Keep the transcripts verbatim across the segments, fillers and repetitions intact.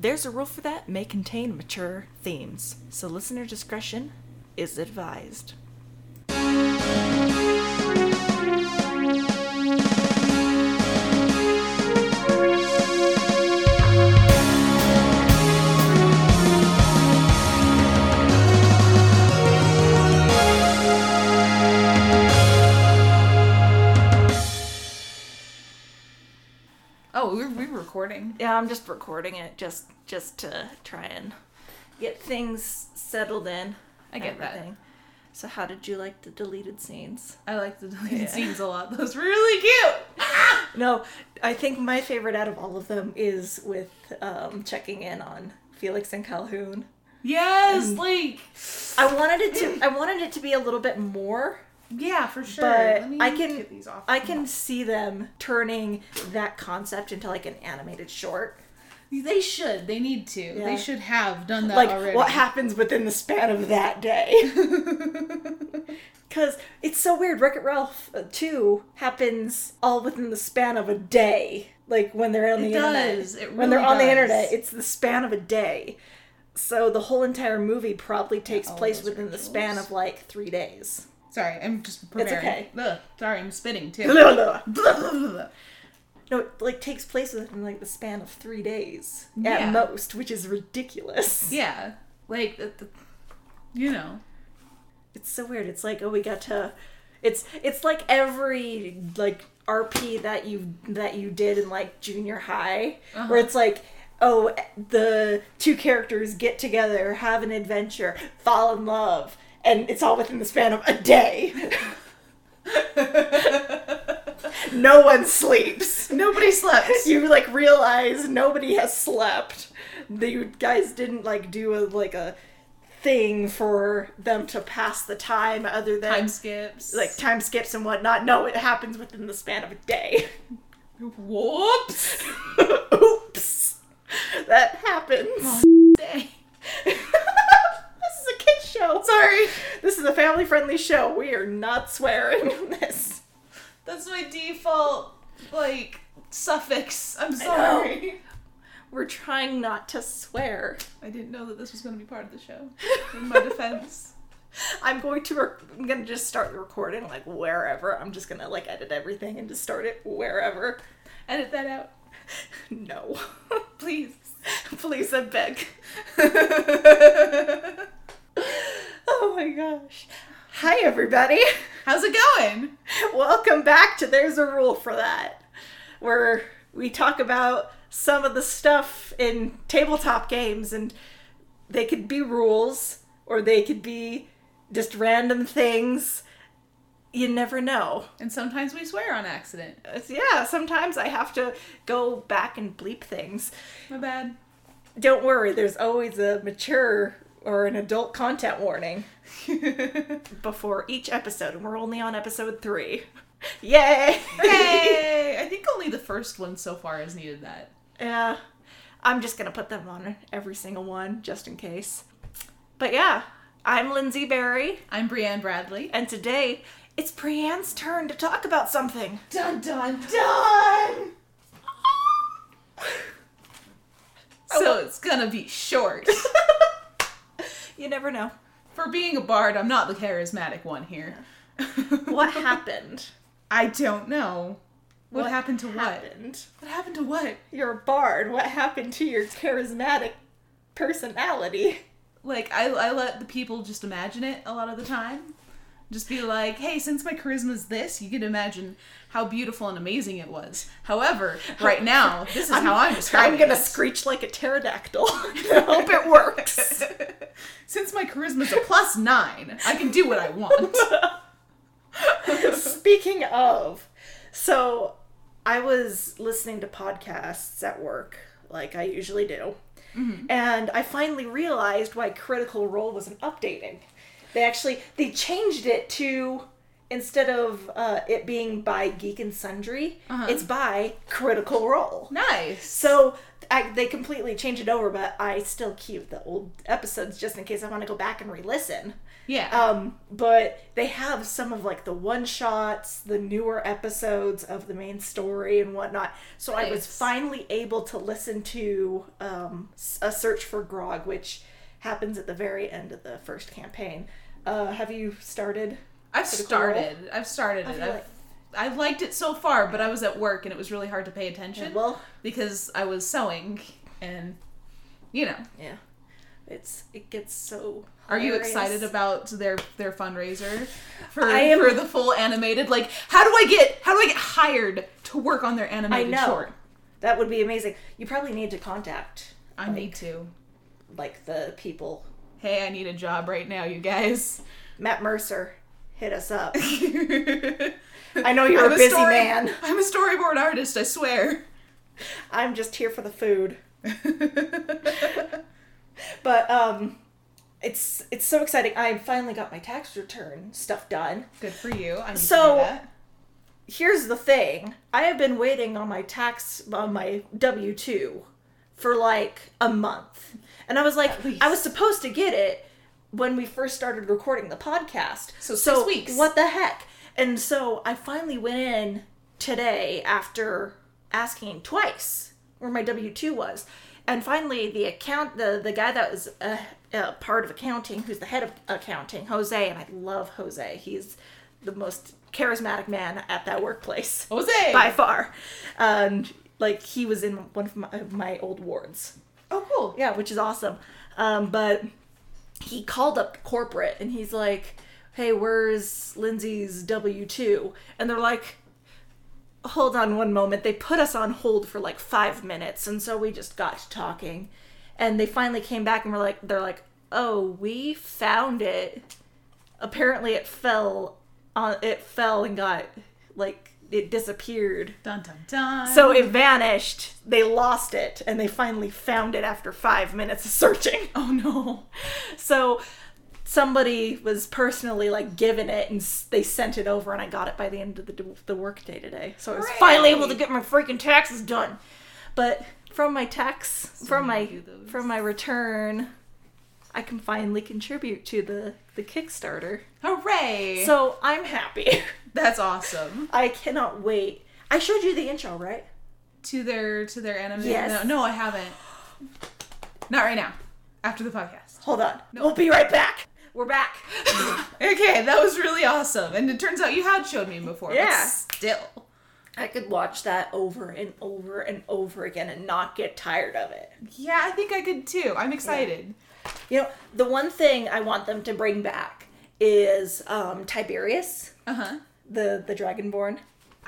There's a Rule for That may contain mature themes, so listener discretion is advised. Oh, we're, we're recording. Yeah, I'm just recording it just just to try and get things settled in. I get everything. That. So how did you like the deleted scenes? I like the deleted yeah. scenes a lot. Those were really cute. No, I think my favorite out of all of them is with um, checking in on Felix and Calhoun. Yes, and like I wanted it to. I wanted it to be a little bit more. Yeah, for sure. But Let me I can get these off I can see them turning that concept into like an animated short. They should. They need to. Yeah. They should have done that like, already. Like what happens within the span of that day? Because it's so weird. Wreck-It Ralph two happens all within the span of a day. Like when they're on the it internet, does. It really when they're does. on the internet, it's the span of a day. So the whole entire movie probably takes yeah, place within rituals. the span of like three days. Sorry, I'm just preparing. It's okay. Ugh, sorry, I'm spitting too. No, it like takes place within like the span of three days yeah. at most, which is ridiculous. Yeah, like the, the, you know, it's so weird. It's like oh, we got to. It's it's like every like R P that you that you did in like junior high, uh-huh. where it's like. Oh, the two characters get together, have an adventure, fall in love, and it's all within the span of a day. No one sleeps. Nobody slept. You, like, realize nobody has slept. You guys didn't, like, do, a like, a thing for them to pass the time other than... Time skips. Like, time skips and whatnot. No, it happens within the span of a day. Whoops. Oops. That happens. Oh, day. This is a kid's show. Sorry. This is a family-friendly show. We are not swearing on this. That's my default, like, suffix. I'm sorry. We're trying not to swear. I didn't know that this was going to be part of the show. In my defense. I'm going to, rec- I'm going to just start the recording, like, wherever. I'm just going to, like, edit everything and just start it wherever. Edit that out. No. Please. Please, I beg. Oh my gosh. Hi, everybody. How's it going? Welcome back to There's a Rule for That, where we talk about some of the stuff in tabletop games, and they could be rules, or they could be just random things. You never know. And sometimes we swear on accident. Yeah, sometimes I have to go back and bleep things. My bad. Don't worry, there's always a mature or an adult content warning before each episode, and we're only on episode three. Yay! Yay! I think only the first one so far has needed that. Yeah. I'm just going to put them on every single one, just in case. But yeah, I'm Lindsay Berry. I'm Brianne Bradley. And today... it's Brianne's turn to talk about something. Dun, dun, dun! So it's gonna be short. You never know. For being a bard, I'm not the charismatic one here. What happened? I don't know. What, what happened to happened? what? What happened to what? You're a bard. What happened to your charismatic personality? Like, I, I let the people just imagine it a lot of the time. Just be like, hey, since my charisma's this, you can imagine how beautiful and amazing it was. However, right now, this is I'm, how I'm describing it. I'm going to screech like a pterodactyl. I hope it works. Since my charisma's a plus nine, I can do what I want. Speaking of, so I was listening to podcasts at work, like I usually do, mm-hmm. and I finally realized why Critical Role wasn't updating. They actually, they changed it to, instead of uh, it being by Geek and Sundry, uh-huh. it's by Critical Role. Nice. So I, they completely change it over, but I still keep the old episodes just in case I want to go back and re-listen. Yeah. Um, but they have some of, like, the one-shots, the newer episodes of the main story and whatnot. So nice. I was finally able to listen to um, A Search for Grog, which happens at the very end of the first campaign. Uh, have you started? I've started. I've started it. I've... Like- I liked it so far, but I was at work and it was really hard to pay attention. Yeah, well, because I was sewing, and you know, yeah, it's it gets so. Are hilarious. You excited about their their fundraiser for I am, for the full animated? Like, how do I get how do I get hired to work on their animated I know. Short? That would be amazing. You probably need to contact. I like, need to, like the people. Hey, I need a job right now, you guys. Matt Mercer, hit us up. I know you're I'm a busy a story, man. I'm a storyboard artist, I swear. I'm just here for the food. But um, it's it's so exciting. I finally got my tax return stuff done. Good for you. I need so, to do that. Here's the thing. I have been waiting on my tax, on my W two for like a month. And I was like, I was supposed to get it when we first started recording the podcast. So six so weeks. What the heck? And so I finally went in today after asking twice where my W two was. And finally the account, the, the guy that was a, a part of accounting, who's the head of accounting, Jose, and I love Jose. He's the most charismatic man at that workplace. Jose! By far. And um, like he was in one of my, my old wards. Oh, cool. Yeah, which is awesome. Um, but he called up corporate and he's like, hey, where's Lindsay's W two? And they're like, hold on one moment. They put us on hold for like five minutes. And so we just got to talking. And they finally came back and were like, they're like, oh, we found it. Apparently it fell on, it fell and got like, it disappeared. Dun, dun, dun. So it vanished. They lost it. And they finally found it after five minutes of searching. Oh no. So somebody was personally like given it and they sent it over and I got it by the end of the, the work day today. So I was Hooray. finally able to get my freaking taxes done. But from my tax, so from my from my return, I can finally contribute to the, the Kickstarter. Hooray! So I'm happy. That's awesome. I cannot wait. I showed you the intro, right? To their to their anime? Yes. No, no, I haven't. Not right now. After the podcast. Hold on. No. We'll be right back. We're back. Okay, that was really awesome. And it turns out you had showed me before, yeah. But still. I could watch that over and over and over again and not get tired of it. Yeah, I think I could too. I'm excited. Yeah. You know, the one thing I want them to bring back is um, Tiberius. Uh-huh. The, the Dragonborn.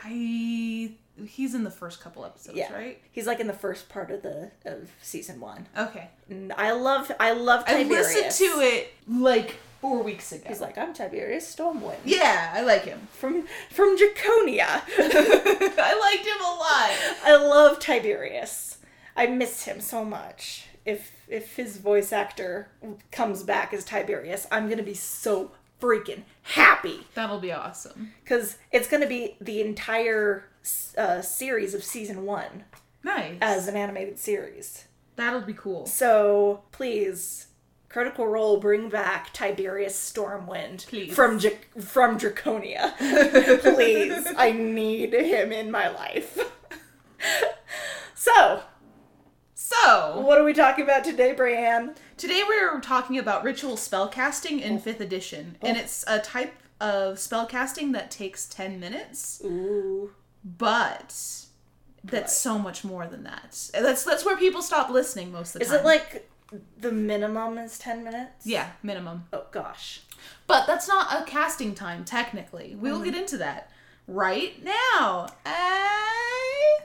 I... He's in the first couple episodes, yeah. Right? He's like in the first part of the of season one. Okay. And I love I love Tiberius. I listened to it like four weeks ago. He's like, I'm Tiberius Stormwind. Yeah, I like him. From from Draconia. I liked him a lot. I love Tiberius. I miss him so much. If if his voice actor comes back as Tiberius, I'm gonna be so freaking happy. That'll be awesome. Because it's gonna be the entire Uh, series of season one. Nice. As an animated series. That'll be cool. So, please, Critical Role, bring back Tiberius Stormwind. Please. From, G- from Draconia. Please. I need him in my life. So. So. What are we talking about today, Brianne? Today we're talking about ritual spellcasting in oh. fifth edition. Oh. And it's a type of spellcasting that takes ten minutes. Ooh. But that's so much more than that. That's that's where people stop listening most of the time. Is it like the minimum is ten minutes? Yeah, minimum. Oh, gosh. But that's not a casting time, technically. We will mm. get into that right now. I...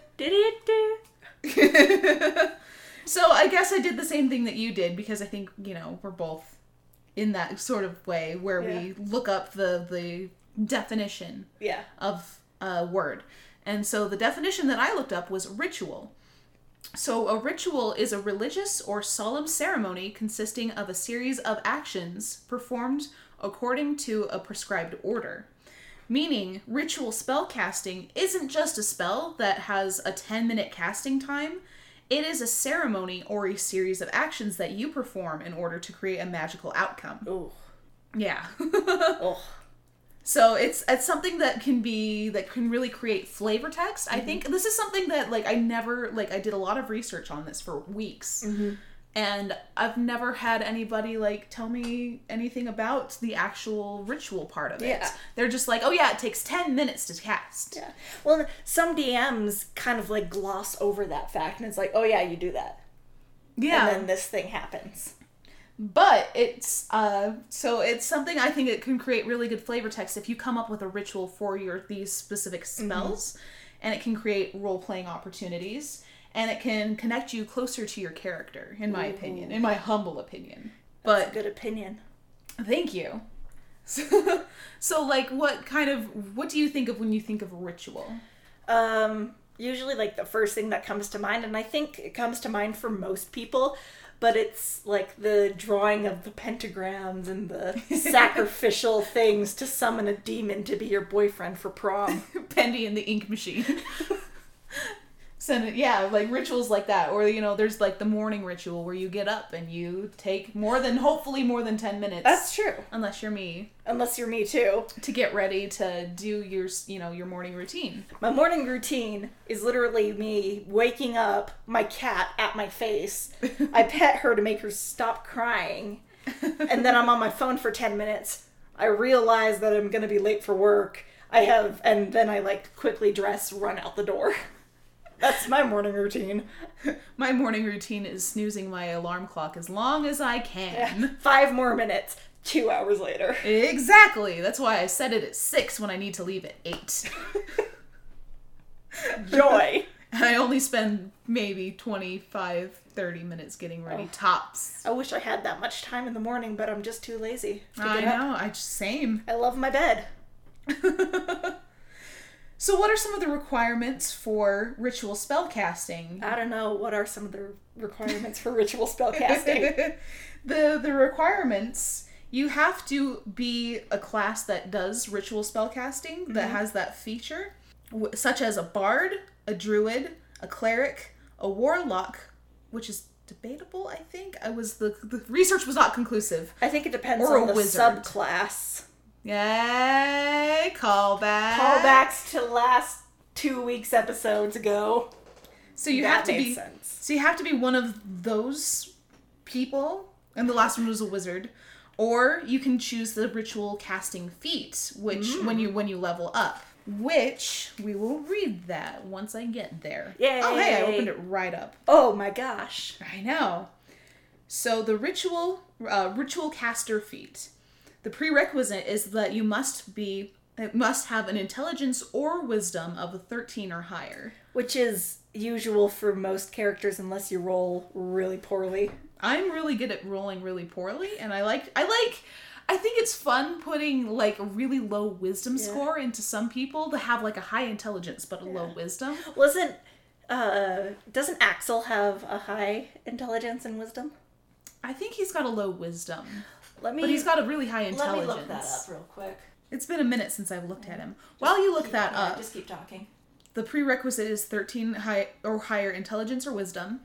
So I guess I did the same thing that you did because I think, you know, we're both in that sort of way where yeah. we look up the, the definition yeah. of a word. And so the definition that I looked up was ritual. So a ritual is a religious or solemn ceremony consisting of a series of actions performed according to a prescribed order. Meaning, ritual spellcasting isn't just a spell that has a ten-minute casting time. It is a ceremony or a series of actions that you perform in order to create a magical outcome. Ooh. Yeah. Ugh. So it's it's something that can be, that can really create flavor text. Mm-hmm. I think this is something that, like, I never, like, I did a lot of research on this for weeks. Mm-hmm. And I've never had anybody, like, tell me anything about the actual ritual part of it. Yeah. They're just like, oh yeah, it takes ten minutes to cast. Yeah. Well, some D Ms kind of, like, gloss over that fact, and it's like, oh yeah, you do that. Yeah. And then this thing happens. But it's, uh, so it's something I think it can create really good flavor text if you come up with a ritual for your, these specific spells, mm-hmm. and it can create role-playing opportunities, and it can connect you closer to your character, in my Ooh. opinion, in my humble opinion. That's but, a good opinion. Thank you. So, so, like, what kind of, what do you think of when you think of a ritual? Um, usually, like, the first thing that comes to mind, and I think it comes to mind for most people, but it's, like, the drawing of the pentagrams and the sacrificial things to summon a demon to be your boyfriend for prom. Pendy and the ink machine. So, yeah, like, rituals like that. Or, you know, there's, like, the morning ritual where you get up and you take more than, hopefully more than ten minutes. That's true. Unless you're me. Unless you're me, too. To get ready to do your, you know, your morning routine. My morning routine is literally me waking up, my cat at my face. I pet her to make her stop crying. And then I'm on my phone for ten minutes. I realize that I'm going to be late for work. I have, and then I, like, quickly dress, run out the door. That's my morning routine. My morning routine is snoozing my alarm clock as long as I can. Yeah. Five more minutes, two hours later. Exactly. That's why I set it at six when I need to leave at eight. Joy. And I only spend maybe twenty-five, thirty minutes getting ready, oh, tops. I wish I had that much time in the morning, but I'm just too lazy to I get know. Up. I just, same. I love my bed. So what are some of the requirements for ritual spellcasting? I don't know. What are some of the requirements for ritual spellcasting? The the requirements, you have to be a class that does ritual spellcasting, mm-hmm. that has that feature, w- such as a bard, a druid, a cleric, a warlock, which is debatable, I think. I was the, the research was not conclusive. I think it depends on the wizard. Subclass. Yay! Callbacks. Callbacks to last two weeks' episodes ago. So you that have to be. Sense. So you have to be one of those people, and the last one was a wizard, or you can choose the ritual casting feat, which mm. when you when you level up, which we will read that once I get there. Yay! Oh hey, I opened it right up. Oh my gosh! I know. So the ritual uh, ritual caster feat. The prerequisite is that you must be, it must have an intelligence or wisdom of a thirteen or higher. Which is usual for most characters unless you roll really poorly. I'm really good at rolling really poorly, and I like, I like, I think it's fun putting, like, a really low wisdom yeah. score into some people to have, like, a high intelligence but a yeah. low wisdom. Wasn't, uh, doesn't Axel have a high intelligence and wisdom? I think he's got a low wisdom. Let me, but he's got a really high intelligence. Let me look that up real quick. It's been a minute since I've looked at him. Just While you look keep, that yeah, up... Just keep talking. The prerequisite is thirteen high or higher intelligence or wisdom.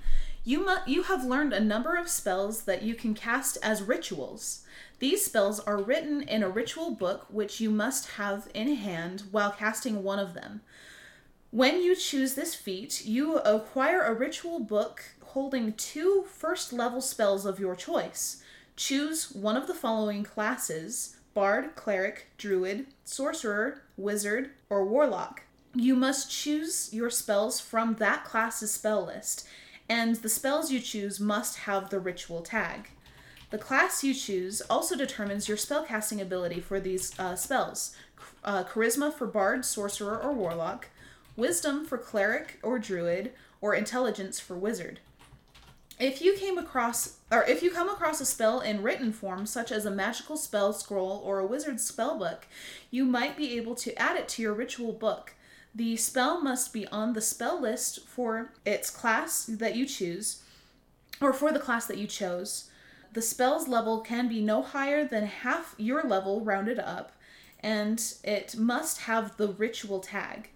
You mu- you have learned a number of spells that you can cast as rituals. These spells are written in a ritual book which you must have in hand while casting one of them. When you choose this feat, you acquire a ritual book holding two first-level spells of your choice. Choose one of the following classes: bard, cleric, druid, sorcerer, wizard, or warlock. You must choose your spells from that class's spell list, and the spells you choose must have the ritual tag. The class you choose also determines your spellcasting ability for these uh, spells. Uh, charisma for bard, sorcerer, or warlock, wisdom for cleric or druid, or intelligence for wizard. If you came across, or if you come across a spell in written form, such as a magical spell scroll or a wizard's spellbook, you might be able to add it to your ritual book. The spell must be on the spell list for its class that you choose, or for the class that you chose. The spell's level can be no higher than half your level rounded up, and it must have the ritual tag.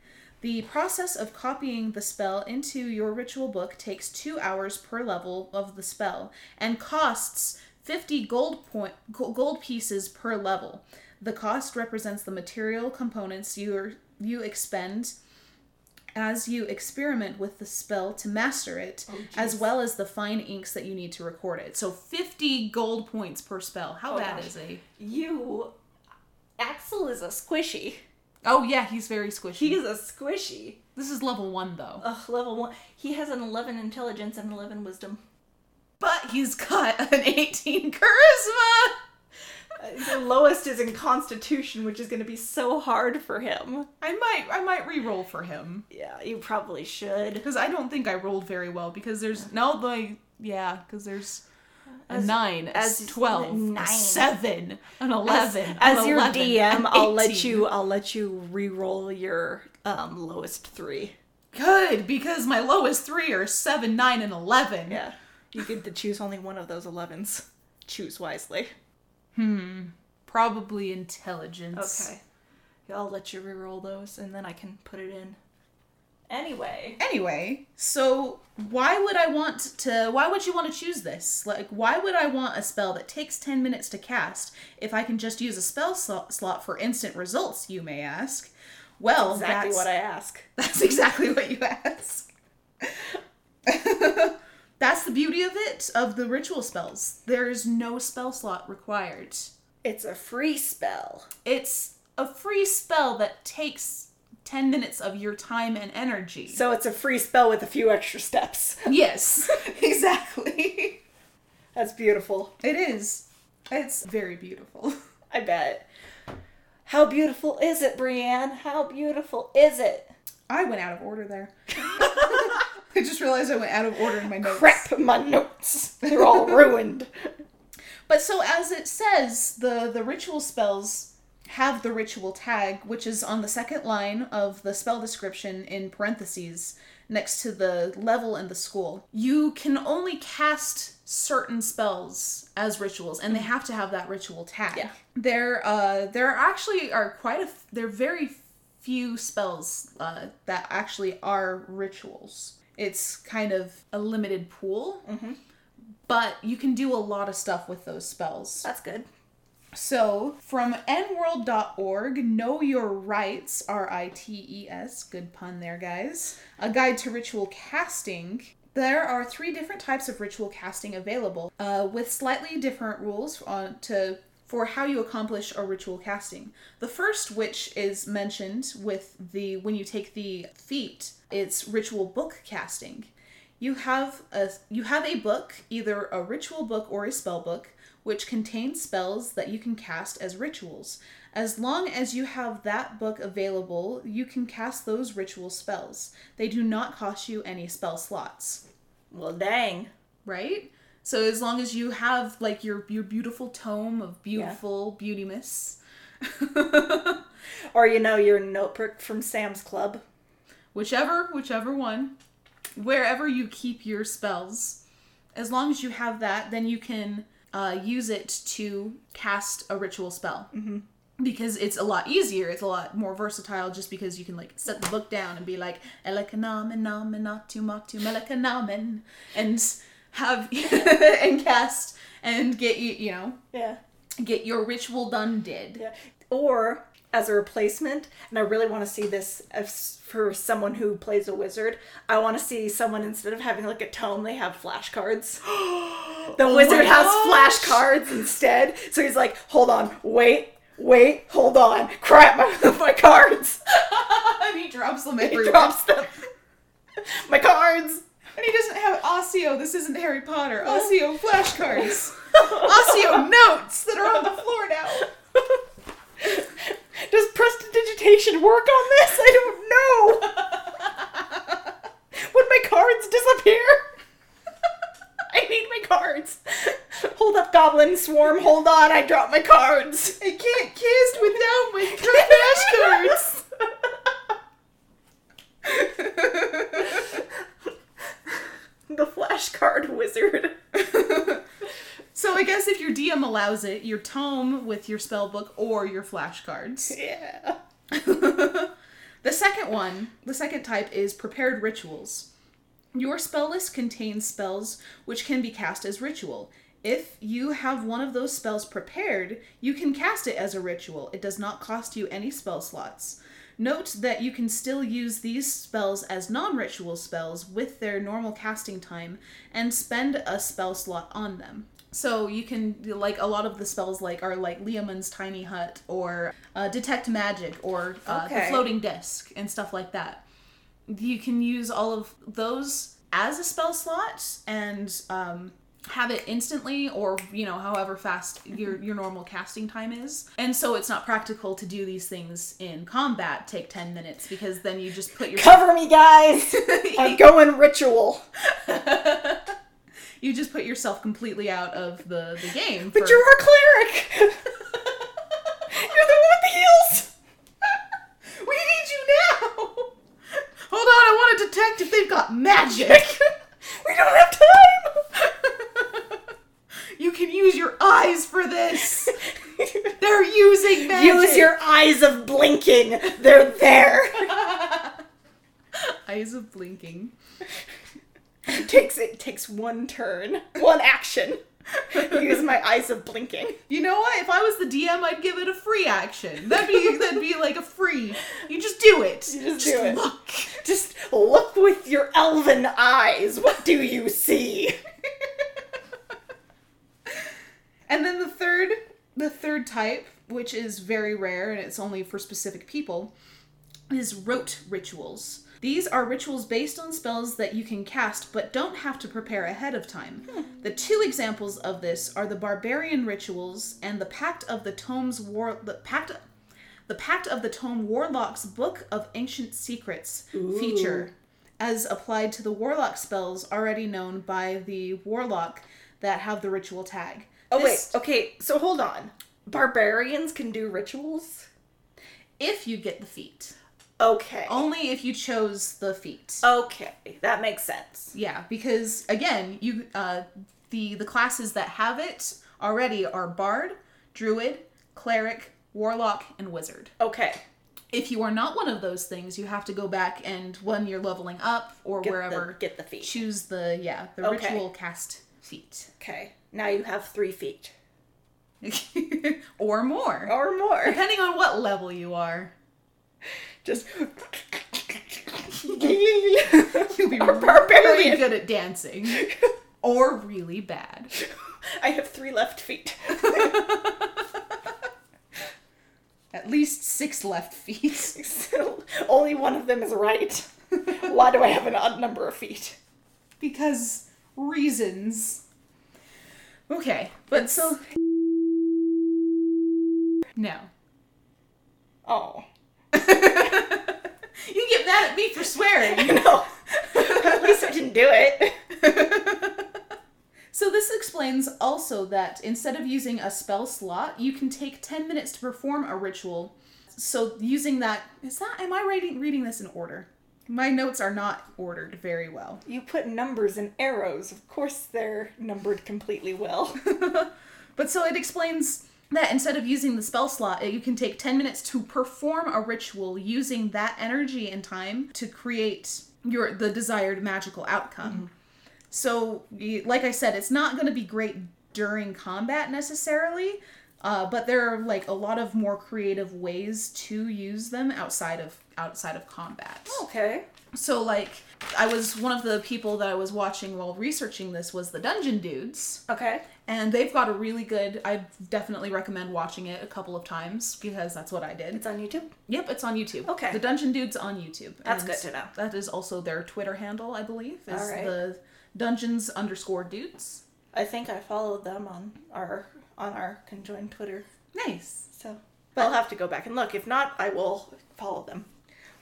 The process of copying the spell into your ritual book takes two hours per level of the spell and costs fifty gold point gold pieces per level. The cost represents the material components you are, you expend as you experiment with the spell to master it, oh, as well as the fine inks that you need to record it. So fifty gold points per spell. How oh, bad gosh. is he? You... Axel is a squishy. Oh yeah, he's very squishy. He is a squishy. This is level one, though. Ugh, level one. He has an eleven intelligence and eleven wisdom. But he's got an eighteen charisma! The lowest is in Constitution, which is going to be so hard for him. I might, I might re-roll for him. Yeah, you probably should. Because I don't think I rolled very well. Because there's no like, yeah. Because there's a as, nine, as a twelve, nine. A seven, an eleven. As, as an your eleven, D M, I'll let you, I'll let you re-roll your um, lowest three. Good, because my lowest three are seven, nine, and eleven. Yeah, you get to choose only one of those elevens. Choose wisely. Hmm. Probably intelligence. Okay. Yeah, I'll let you reroll those and then I can put it in. Anyway. Anyway, so why would I want to, why would you want to choose this? Like, why would I want a spell that takes ten minutes to cast if I can just use a spell sl- slot for instant results, you may ask? Well, exactly that's... what I ask. That's exactly what you ask. That's the beauty of it, of the ritual spells. There's no spell slot required. It's a free spell. It's a free spell that takes ten minutes of your time and energy. So it's a free spell with a few extra steps. Yes. Exactly. That's beautiful. It is. It's very beautiful. I bet. How beautiful is it, Brianne? How beautiful is it? I went out of order there. I just realized I went out of order in my notes. Crap, my notes. They're all ruined. But so as it says, the, the ritual spells have the ritual tag, which is on the second line of the spell description in parentheses next to the level and the school. You can only cast certain spells as rituals, and they have to have that ritual tag. Yeah. There, uh, there actually are quite a... There are very few spells uh, that actually are rituals. It's kind of a limited pool, mm-hmm. but you can do a lot of stuff with those spells. That's good. So, from N world dot org, Know Your Rites, R I T E S, good pun there, guys, a guide to ritual casting. There are three different types of ritual casting available, uh, with slightly different rules on to... for how you accomplish a ritual casting. The first, which is mentioned with the when you take the feat, it's ritual book casting. You have a you have a book, either a ritual book or a spell book, which contains spells that you can cast as rituals. As long as you have that book available, you can cast those ritual spells. They do not cost you any spell slots. Well, dang. Right? So as long as you have, like, your your beautiful tome of beautiful yeah. beauty-miss. Or, you know, your notebook from Sam's Club. Whichever, whichever one. Wherever you keep your spells. As long as you have that, then you can uh, use it to cast a ritual spell. Mm-hmm. Because it's a lot easier. It's a lot more versatile just because you can, like, set the book down and be like, Elekanamen-namen-natu-matu melekanamen. And... have and cast and get you you know yeah get your ritual done did yeah. Or as a replacement, and I really want to see this as for someone who plays a wizard. I want to see someone, instead of having like a tome, they have flashcards. The oh wizard has flashcards instead, so he's like, hold on, wait wait hold on, crap, my, my cards. And he drops them everywhere. He drops them. My cards. And he doesn't have Osseo. This isn't Harry Potter. Osseo flashcards. Osseo notes that are on the floor now. Does prestidigitation work on this? I don't know. Would my cards disappear? I need my cards. Hold up, goblin swarm. Hold on. I dropped my cards. I can't cast without my flashcards. The flashcard wizard. So I guess if your D M allows it, your tome with your spellbook or your flashcards. Yeah. The second one, the second type is prepared rituals. Your spell list contains spells which can be cast as ritual. If you have one of those spells prepared, you can cast it as a ritual. It does not cost you any spell slots. Note that you can still use these spells as non-ritual spells with their normal casting time and spend a spell slot on them. So you can, like, a lot of the spells like are like Leomund's Tiny Hut or uh, Detect Magic or uh, okay. the Floating Disk and stuff like that. You can use all of those as a spell slot and... Um, have it instantly or, you know, however fast your your normal casting time is. And so it's not practical to do these things in combat, take ten minutes, because then you just put your... Cover me, guys! I'm going ritual. You just put yourself completely out of the, the game. For... But you're our cleric! You're the one with the heals! We need you now! Hold on, I want to detect if they've got magic! We don't have time! You can use your eyes for this. They're using magic. Use your eyes of blinking. They're there. Eyes of blinking. It takes it takes one turn, one action. Use my eyes of blinking. You know what? If I was the D M, I'd give it a free action. That'd be that'd be like a free. You just do it. You just, just do it. Look. Just look with your elven eyes. What do you see? And then the third, the third type, which is very rare and it's only for specific people, is rote rituals. These are rituals based on spells that you can cast but don't have to prepare ahead of time. Hmm. The two examples of this are the Barbarian rituals and the Pact of the Tome's War the Pact the Pact of the Tome Warlock's Book of Ancient Secrets Ooh. Feature, as applied to the warlock spells already known by the warlock that have the ritual tag. Oh, wait. Okay, so hold on. Barbarians can do rituals? If you get the feat. Okay. Only if you chose the feat. Okay, that makes sense. Yeah, because, again, you uh, the the classes that have it already are Bard, Druid, Cleric, Warlock, and Wizard. Okay. If you are not one of those things, you have to go back and, when you're leveling up or get wherever... The, get the feat. Choose the, yeah, the okay. ritual cast feat. Okay. Now you have three feet. Or more. Or more. Depending on what level you are. Just... You'll be really good at dancing. Or really bad. I have three left feet. At least six left feet. So only one of them is right. Why do I have an odd number of feet? Because reasons... Okay, but it's... so... No. Oh. You get mad at me for swearing. No. At least I didn't do it. So this explains also that instead of using a spell slot, you can take ten minutes to perform a ritual. So using that... Is that... Am I reading, reading this in order? My notes are not ordered very well. You put numbers and arrows. Of course they're numbered completely well. But so it explains that instead of using the spell slot, you can take ten minutes to perform a ritual using that energy and time to create your the desired magical outcome. Mm-hmm. So, like I said, it's not going to be great during combat necessarily, uh, but there are like a lot of more creative ways to use them outside of outside of combat. Okay. So, like, I was one of the people that I was watching while researching this was the Dungeon Dudes. Okay. And they've got a really good... I definitely recommend watching it a couple of times because that's what I did. It's on YouTube? Yep, it's on YouTube. Okay. The Dungeon Dudes on YouTube. That's and good to know. That is also their Twitter handle, I believe. Is All right. The Dungeons underscore Dudes. I think I followed them on our on our conjoined Twitter. Nice. So, but I'll have to go back and look. If not, I will follow them.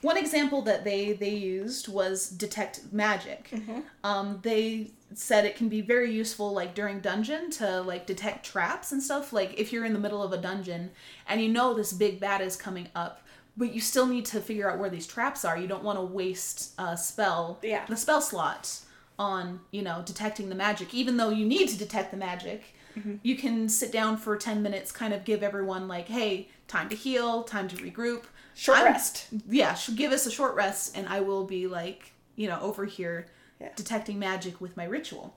One example that they, they used was detect magic. Mm-hmm. Um, they said it can be very useful, like, during dungeon to, like, detect traps and stuff. Like, if you're in the middle of a dungeon and you know this big bad is coming up, but you still need to figure out where these traps are. You don't want to waste a spell, yeah. the spell slot on, you know, detecting the magic. Even though you need to detect the magic, mm-hmm. you can sit down for ten minutes, kind of give everyone, like, hey, time to heal, time to regroup. Short I'm, rest. Yeah, she'll give us a short rest, and I will be, like, you know, over here yeah. detecting magic with my ritual.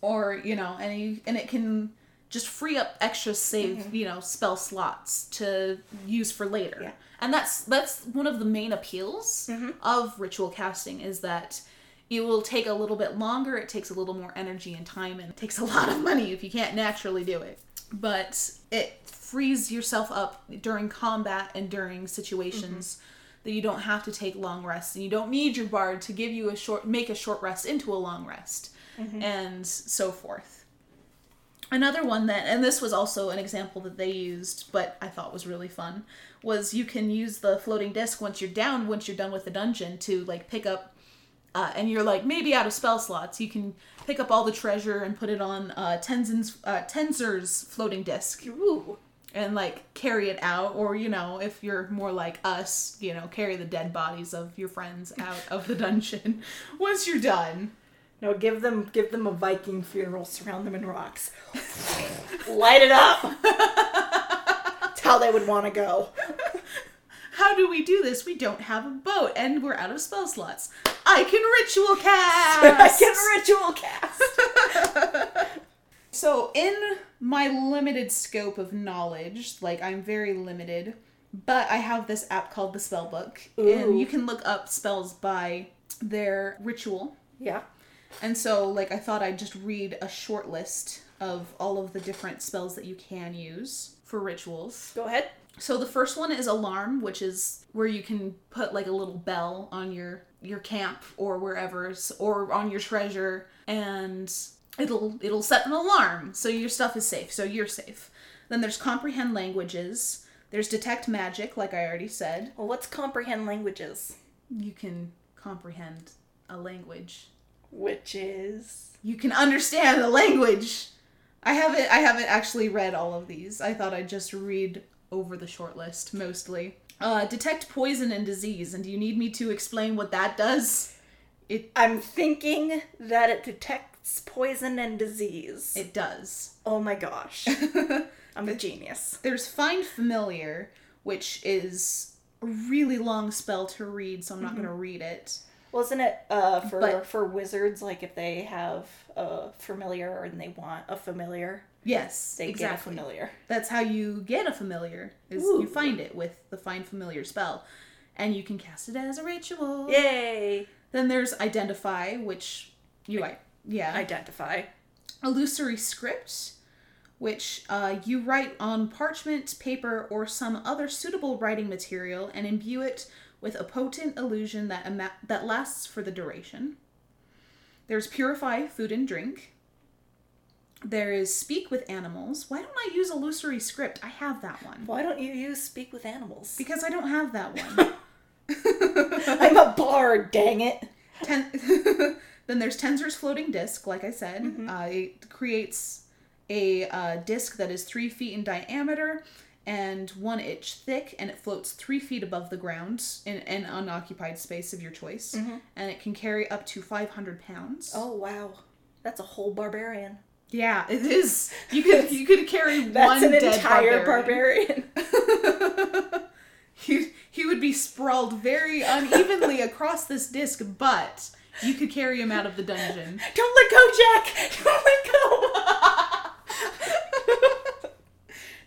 Or, you know, and, you, and it can just free up extra save, mm-hmm. you know, spell slots to use for later. Yeah. And that's that's one of the main appeals mm-hmm. of ritual casting, is that it will take a little bit longer, it takes a little more energy and time, and it takes a lot of money if you can't naturally do it. But it frees yourself up during combat and during situations mm-hmm. that you don't have to take long rests, and you don't need your bard to give you a short, make a short rest into a long rest. Mm-hmm. And so forth. Another one that, and this was also an example that they used, but I thought was really fun, was you can use the floating disc once you're down, once you're done with the dungeon, to, like, pick up, uh, and you're, like, maybe out of spell slots. You can pick up all the treasure and put it on uh, Tenser's, uh, Tenser's floating disk. Ooh. And, like, carry it out, or, you know, if you're more like us, you know, carry the dead bodies of your friends out of the dungeon once you're done. No, give them give them a Viking funeral, surround them in rocks. Light it up! That's how they would want to go. How do we do this? We don't have a boat, and we're out of spell slots. I can ritual cast! I can ritual cast! So, in my limited scope of knowledge, like, I'm very limited, but I have this app called the Spellbook, Ooh. And you can look up spells by their ritual. Yeah. And so, like, I thought I'd just read a short list of all of the different spells that you can use for rituals. Go ahead. So the first one is Alarm, which is where you can put, like, a little bell on your, your camp or wherever, or on your treasure, and it'll it'll set an alarm, so your stuff is safe, so you're safe. Then there's Comprehend Languages. There's Detect Magic, like I already said. Well, what's Comprehend Languages? You can comprehend a language. Which is? You can understand the language. I haven't I haven't actually read all of these. I thought I'd just read over the short list, mostly. Uh, detect poison and disease. And do you need me to explain what that does? It. I'm thinking that it detects poison and disease. It does. Oh my gosh. I'm a genius. There's Find Familiar, which is a really long spell to read, so I'm not mm-hmm. going to read it. Well, isn't it uh, for but, for wizards, like, if they have a familiar and they want a familiar? Yes, they exactly. get a familiar. That's how you get a familiar, is Ooh. You find it with the Find Familiar spell. And you can cast it as a ritual. Yay! Then there's Identify, which you... I, yeah. Identify. Illusory Script, which uh, you write on parchment, paper, or some other suitable writing material and imbue it with a potent illusion that ama- that lasts for the duration. There's Purify Food and Drink. There is Speak with Animals. Why don't I use Illusory Script? I have that one. Why don't you use Speak with Animals? Because I don't have that one. I'm a bard, dang it. Ten- Then there's Tenser's Floating Disk, like I said. Mm-hmm. Uh, it creates a uh, disk that is three feet in diameter and one inch thick, and it floats three feet above the ground in an unoccupied space of your choice. Mm-hmm. And it can carry up to five hundred pounds. Oh, wow. That's a whole barbarian. Yeah, it is. You could you could carry one dead That's an entire barbarian. barbarian. he, he would be sprawled very unevenly across this disc, but you could carry him out of the dungeon. Don't let go, Jack! Don't let go!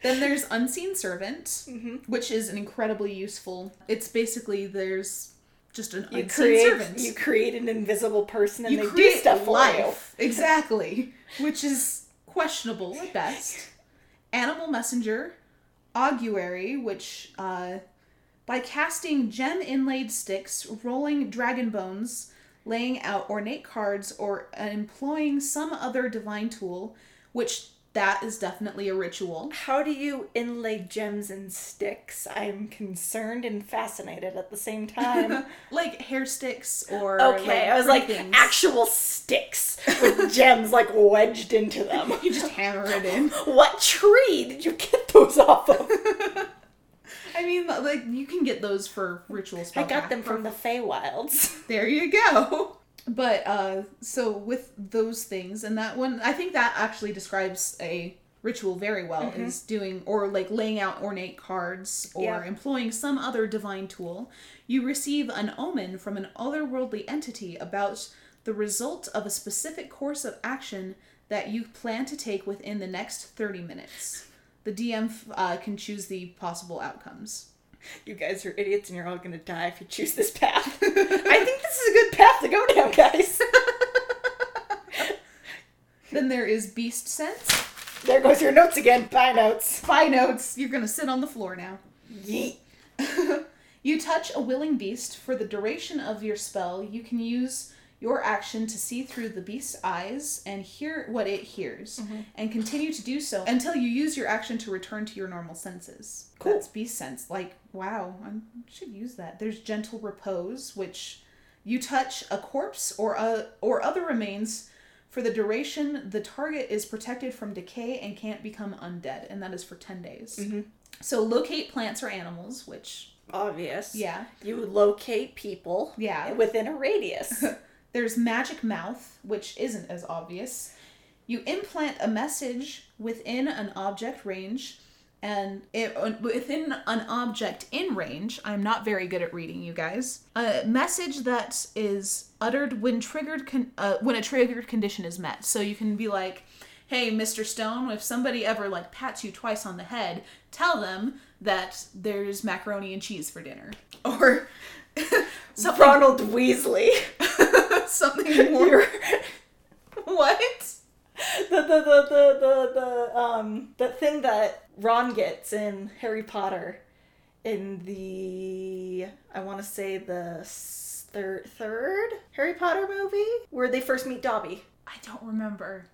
Then there's Unseen Servant, mm-hmm. which is an incredibly useful... It's basically, there's just an you unseen create, servant. You create an invisible person and you they do stuff life. for you. Exactly. Which is questionable at best. Animal Messenger, Augury, which uh, by casting gem-inlaid sticks, rolling dragon bones, laying out ornate cards, or uh, employing some other divine tool, which... That is definitely a ritual. How do you inlay gems and sticks? I'm concerned and fascinated at the same time. Like hair sticks or... Okay, like I was like, things. Actual sticks with gems like wedged into them. You just hammer it in. What tree did you get those off of? I mean, like, you can get those for rituals. I got them from, from the Feywilds. There you go. But, uh, so with those things, and that one, I think that actually describes a ritual very well, mm-hmm. is doing, or like laying out ornate cards, or yeah. employing some other divine tool. You receive an omen from an otherworldly entity about the result of a specific course of action that you plan to take within the next thirty minutes. The D M uh, can choose the possible outcomes. You guys are idiots and you're all going to die if you choose this path. I think this is a good path to go down, guys. Then there is Beast Sense. There goes your notes again. Bye, notes. Bye, notes. You're going to sit on the floor now. Yeet. You touch a willing beast. For the duration of your spell, you can use your action to see through the beast's eyes and hear what it hears, mm-hmm. and continue to do so until you use your action to return to your normal senses. Cool. That's Beast Sense. Like, wow, I should use that. There's Gentle Repose, which you touch a corpse or a, or other remains. For the duration, the target is protected from decay and can't become undead, and that is for ten days. Mm-hmm. So locate plants or animals, which... obvious. Yeah. You locate people yeah. within a radius. There's Magic Mouth, which isn't as obvious. You implant a message within an object range, and it, within an object in range. I'm not very good at reading, you guys. A message that is uttered when triggered, con- uh, when a triggered condition is met. So you can be like, "Hey, Mister Stone, if somebody ever like pats you twice on the head, tell them that there's macaroni and cheese for dinner." Or something- Ronald Weasley. Something more. You're... What? The the the the the the um the thing that Ron gets in Harry Potter, in the I want to say the third third Harry Potter movie where they first meet Dobby. I don't remember.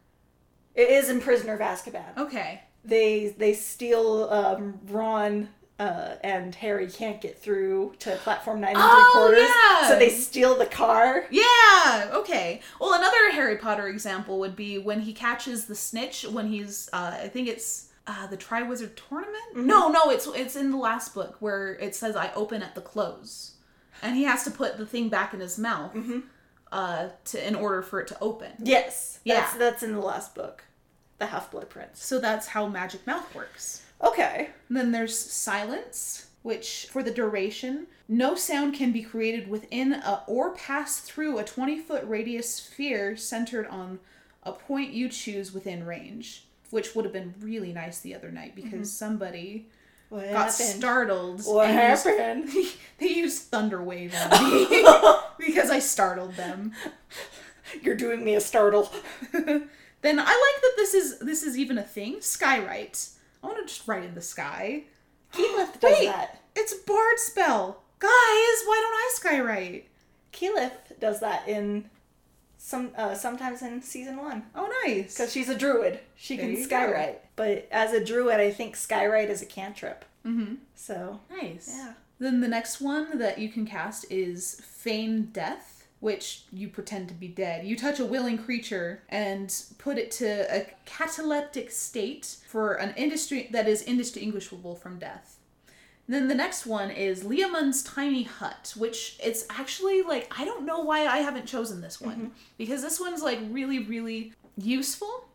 It is in Prisoner of Azkaban. Okay. They they steal um, Ron. Uh, and Harry can't get through to platform nine and oh, three quarters, yeah. so they steal the car. Yeah, okay. Well, another Harry Potter example would be when he catches the Snitch when he's, uh, I think it's uh, the Triwizard Tournament? Mm-hmm. No, no, it's it's in the last book where it says, "I open at the close," and he has to put the thing back in his mouth mm-hmm. uh, to in order for it to open. Yes, yeah. that's, that's in the last book, The Half-Blood Prince. So that's how Magic Mouth works. Okay. And then there's Silence, which for the duration, no sound can be created within a, or pass through a twenty-foot radius sphere centered on a point you choose within range, which would have been really nice the other night because mm-hmm. somebody what got happened? startled. What happened? Used, they used Thunderwave on me because I startled them. You're doing me a startle. Then I like that this is this is even a thing. Skywrite. I want to just write in the sky. Keyleth does Wait, that. It's a bard spell. Guys, why don't I skywrite? Keyleth does that in some uh, sometimes in season one. Oh, nice. Because she's a druid. She there can skywrite. Go. But as a druid, I think skywrite is a cantrip. Mm-hmm. So. Nice. Yeah. Then the next one that you can cast is Feign Death, which you pretend to be dead. You touch a willing creature and put it to a cataleptic state for an industry that is indistinguishable from death. And then the next one is Leomund's Tiny Hut, which it's actually like, I don't know why I haven't chosen this one, mm-hmm. because this one's like really, really useful.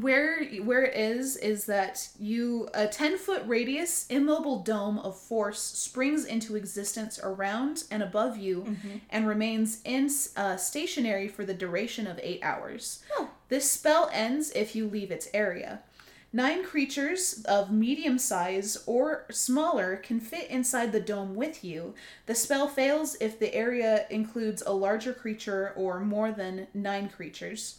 Where where it is, is that you, a ten-foot radius immobile dome of force springs into existence around and above you mm-hmm. and remains in uh, stationary for the duration of eight hours. Oh. This spell ends if you leave its area. Nine creatures of medium size or smaller can fit inside the dome with you. The spell fails if the area includes a larger creature or more than nine creatures.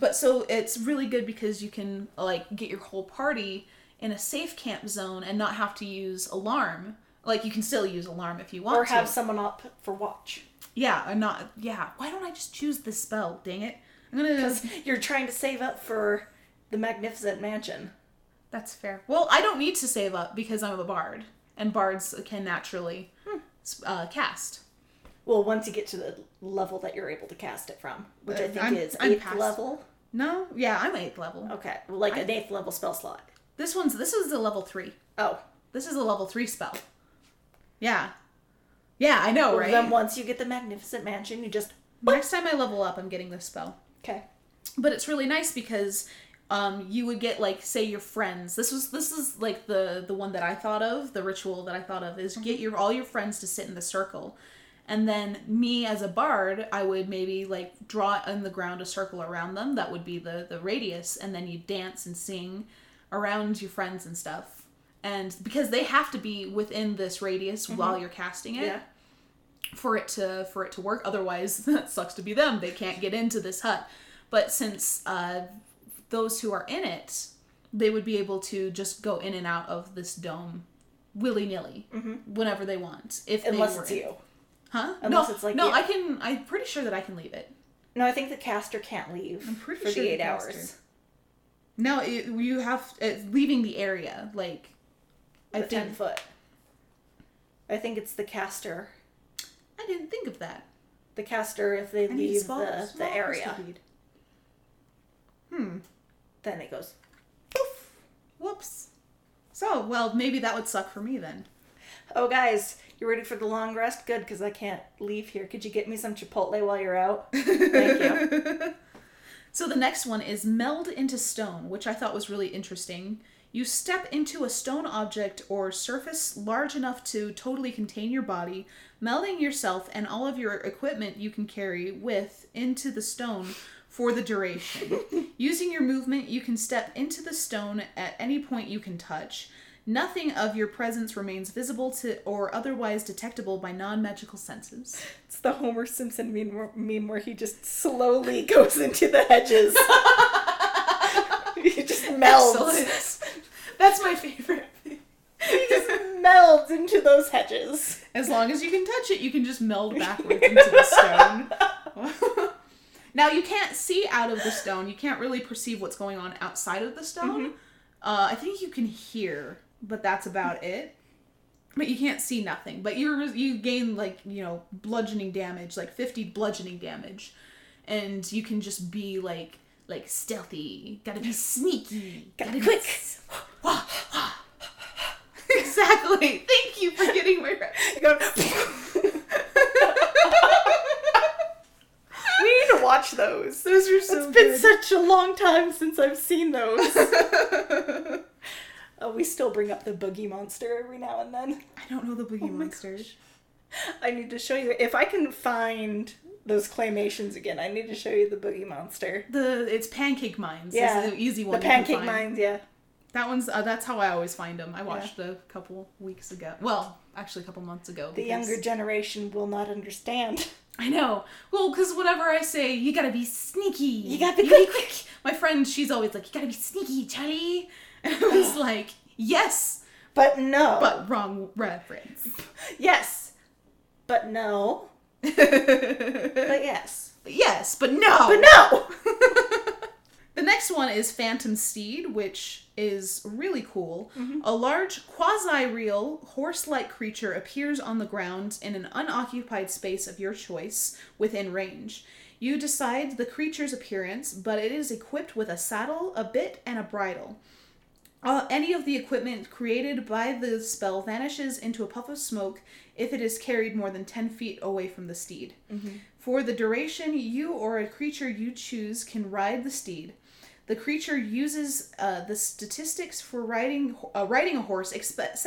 But so it's really good because you can like get your whole party in a safe camp zone and not have to use alarm. Like you can still use alarm if you want to. Or have to. someone up for watch. Yeah, or not. Yeah. Why don't I just choose this spell? Dang it. I'm gonna. Because you're trying to save up for the Magnificent Mansion. That's fair. Well, I don't need to save up because I'm a bard, and bards can naturally hmm. uh, cast. Well, once you get to the level that you're able to cast it from, which I think I'm, is eighth level. No? Yeah, I'm eighth level. Okay. Well, like I'm, an eighth level spell slot. This one's, this is a level three. Oh. This is a level three spell. Yeah. Yeah, I know, well, right? Then once you get the Magnificent Mansion, you just... Next time I level up, I'm getting this spell. Okay. But it's really nice because um, you would get, like, say your friends. This was this is like the the one that I thought of. The ritual that I thought of is get your all your friends to sit in the circle, and then me as a bard, I would maybe like draw on the ground a circle around them. That would be the the radius, and then you dance and sing around your friends and stuff. And because they have to be within this radius mm-hmm. while you're casting it. Yeah. For it to for it to work, otherwise that sucks to be them. They can't get into this hut. But since uh, those who are in it, they would be able to just go in and out of this dome, willy nilly, mm-hmm. whenever they want. If unless they it's in. You, huh? Unless no, it's like no, you. I can. I'm pretty sure that I can leave it. No, I think the caster can't leave. I'm pretty for sure the eight the hours. No, it, you have it's leaving the area like the I think, ten foot. I think it's the caster. I didn't think of that. The caster, if they I leave small, the, small the area, hmm, then it goes, poof, whoops. So, well, maybe that would suck for me then. Oh, guys, you ready for the long rest? Good, because I can't leave here. Could you get me some Chipotle while you're out? Thank you. So the next one is meld into stone, which I thought was really interesting. You step into a stone object or surface large enough to totally contain your body, melding yourself and all of your equipment you can carry with into the stone for the duration. Using your movement, you can step into the stone at any point you can touch. Nothing of your presence remains visible to or otherwise detectable by non-magical senses. It's the Homer Simpson meme, meme where he just slowly goes into the hedges. He just melds. Excellent. That's my favorite. He just melds into those hedges. As long as you can touch it, you can just meld backwards into the stone. Now, you can't see out of the stone. You can't really perceive what's going on outside of the stone. Mm-hmm. Uh, I think you can hear, but that's about it. But you can't see nothing. But you you gain, like, you know, bludgeoning damage, like fifty bludgeoning damage. And you can just be, like... Like, stealthy. Gotta be sneaky. Gotta, Gotta be quick. S- exactly. Thank you for getting my... We need to watch those. Those are so It's been good. Such a long time since I've seen those. Oh, we still bring up the boogie monster every now and then. I don't know the boogie oh monster. Gosh. I need to show you. If I can find... Those claymations again. I need to show you the boogie monster. The it's pancake mines. Yeah, this is the easy one. The pancake mines. Yeah, that one's. Uh, that's how I always find them. I watched yeah. a couple weeks ago. Well, actually, a couple months ago. The because... younger generation will not understand. I know. Well, because whenever I say you gotta be sneaky, you gotta be quick. quick. My friend, she's always like, you gotta be sneaky, Charlie. And I was like, yes, but no, but wrong reference. Yes, but no. But yes. Yes, but no! But no! The next one is Phantom Steed, which is really cool. Mm-hmm. A large, quasi-real, horse-like creature appears on the ground in an unoccupied space of your choice within range. You decide the creature's appearance, but it is equipped with a saddle, a bit, and a bridle. Uh, any of the equipment created by the spell vanishes into a puff of smoke if it is carried more than ten feet away from the steed. Mm-hmm. For the duration, you or a creature you choose can ride the steed. The creature uses uh, the statistics for riding uh, riding a horse, except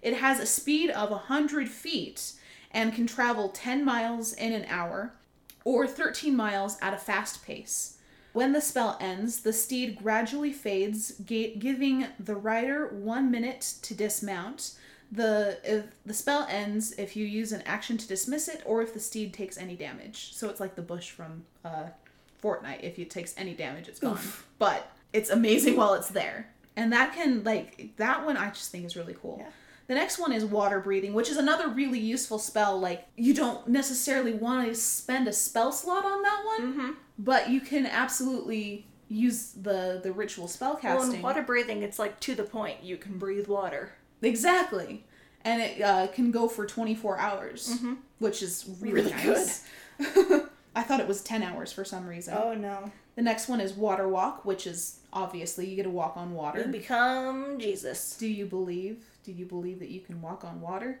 it has a speed of one hundred feet and can travel ten miles in an hour or thirteen miles at a fast pace. When the spell ends, the steed gradually fades, ga- giving the rider one minute to dismount. The if the spell ends if you use an action to dismiss it or if the steed takes any damage. So it's like the bush from uh, Fortnite. If it takes any damage, it's gone. Oof. But it's amazing while it's there. And that can, like, that one I just think is really cool. Yeah. The next one is water breathing, which is another really useful spell. Like, you don't necessarily want to spend a spell slot on that one, mm-hmm. but you can absolutely use the, the ritual spell casting. Well, in water breathing, it's like to the point. You can breathe water. Exactly. And it uh, can go for twenty-four hours, mm-hmm. which is really, really nice. Good. I thought it was ten hours for some reason. Oh, no. The next one is water walk, which is obviously you get to walk on water. You become Jesus. Do you believe? Do you believe that you can walk on water?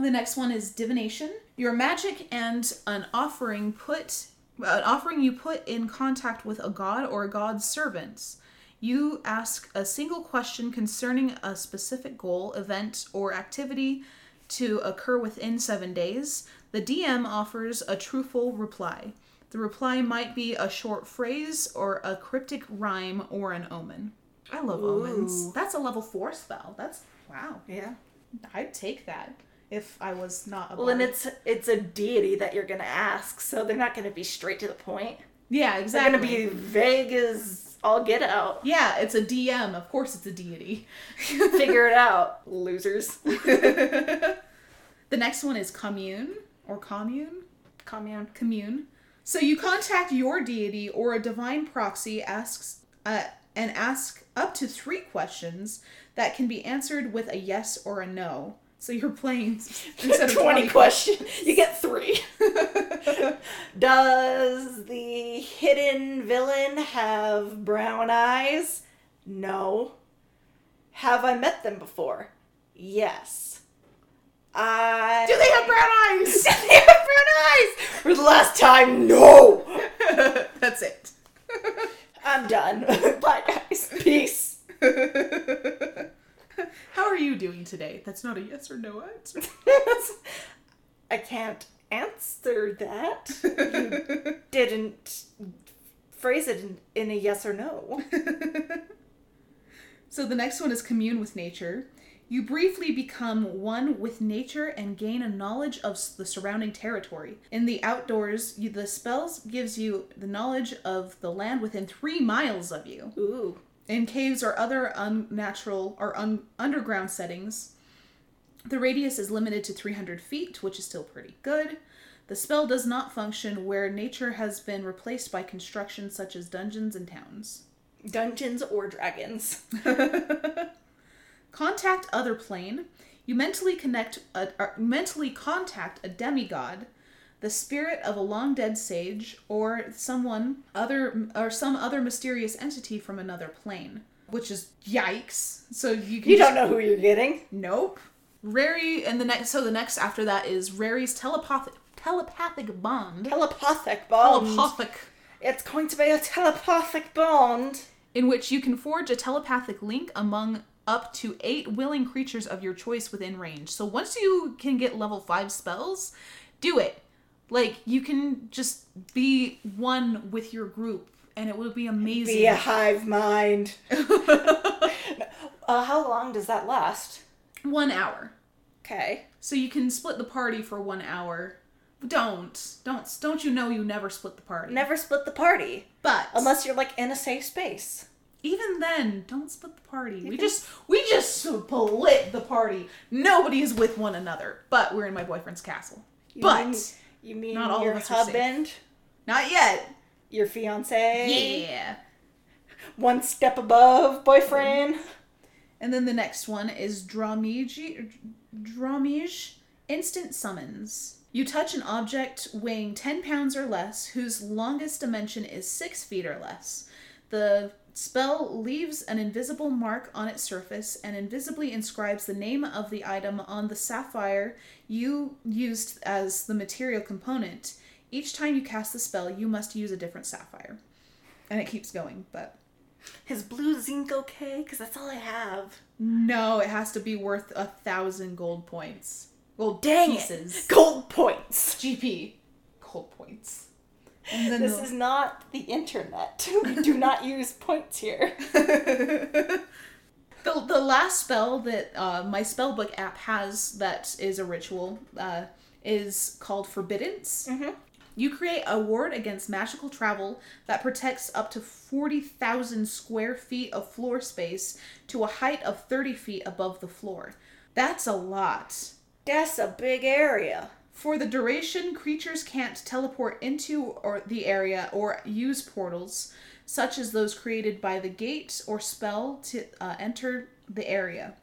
The next one is divination. Your magic and an offering put an offering you put in contact with a god or a god's servants. You ask a single question concerning a specific goal, event, or activity to occur within seven days. The D M offers a truthful reply. The reply might be a short phrase or a cryptic rhyme or an omen. I love Ooh. omens. That's a level four spell. That's, wow. Yeah. I'd take that if I was not a Well, bard. And it's it's a deity that you're going to ask, so they're not going to be straight to the point. Yeah, exactly. They're going to be vague as all get out. Yeah, it's a D M. Of course it's a deity. Figure it out, losers. The next one is commune or commune. Commune. Commune. So you contact your deity or a divine proxy asks uh, and ask up to three questions that can be answered with a yes or a no. So you're playing instead of twenty questions, you get three. Does the hidden villain have brown eyes? No. Have I met them before? Yes. I... Do they have brown eyes? Do they have brown eyes? For the last time, no. That's it. I'm done. Bye, guys. Peace. How are you doing today? That's not a yes or no answer. I can't answer that. You didn't phrase it in, in a yes or no. So the next one is commune with nature. You briefly become one with nature and gain a knowledge of the surrounding territory. In the outdoors, you, the spells gives you the knowledge of the land within three miles of you. Ooh. In caves or other unnatural or un- underground settings, the radius is limited to three hundred feet, which is still pretty good. The spell does not function where nature has been replaced by construction such as dungeons and towns. Dungeons or dragons. Contact other plane. You mentally connect, a, or mentally contact a demigod, the spirit of a long-dead sage, or someone other, or some other mysterious entity from another plane. Which is yikes. So you can. You don't just, know who you're getting. Nope. Rary, and the next. So the next after that is Rary's telepathic telepathic bond. Telepathic bond. Telepathic. It's going to be a telepathic bond in which you can forge a telepathic link among up to eight willing creatures of your choice within range. So once you can get level five spells, do it. Like, you can just be one with your group, and it will be amazing. Be a hive mind. uh, how long does that last? One hour. Okay. So you can split the party for one hour. Don't. Don't. Don't you know you never split the party? Never split the party. But. Unless you're, like, in a safe space. Even then, don't split the party. You we can... just we just split the party. Nobody is with one another. But we're in my boyfriend's castle. You but. Mean... You mean not all your husband? Not yet. Your fiancé? Yeah. One step above boyfriend. And then the next one is Drawmij's Drawmij's instant summons. You touch an object weighing ten pounds or less whose longest dimension is six feet or less. The spell leaves an invisible mark on its surface and invisibly inscribes the name of the item on the sapphire you used as the material component. Each time you cast the spell, you must use a different sapphire. And it keeps going, but... Is blue zinc okay? Because that's all I have. No, it has to be worth a thousand gold points. Gold Dang pieces. It. Gold points. G P. Gold points. And then this the... is not the internet. We do not use points here. the The last spell that uh, my spellbook app has that is a ritual uh, is called Forbiddance. Mm-hmm. You create a ward against magical travel that protects up to forty thousand square feet of floor space to a height of thirty feet above the floor. That's a lot. That's a big area. For the duration, creatures can't teleport into or the area or use portals, such as those created by the gate or spell to uh, enter the area.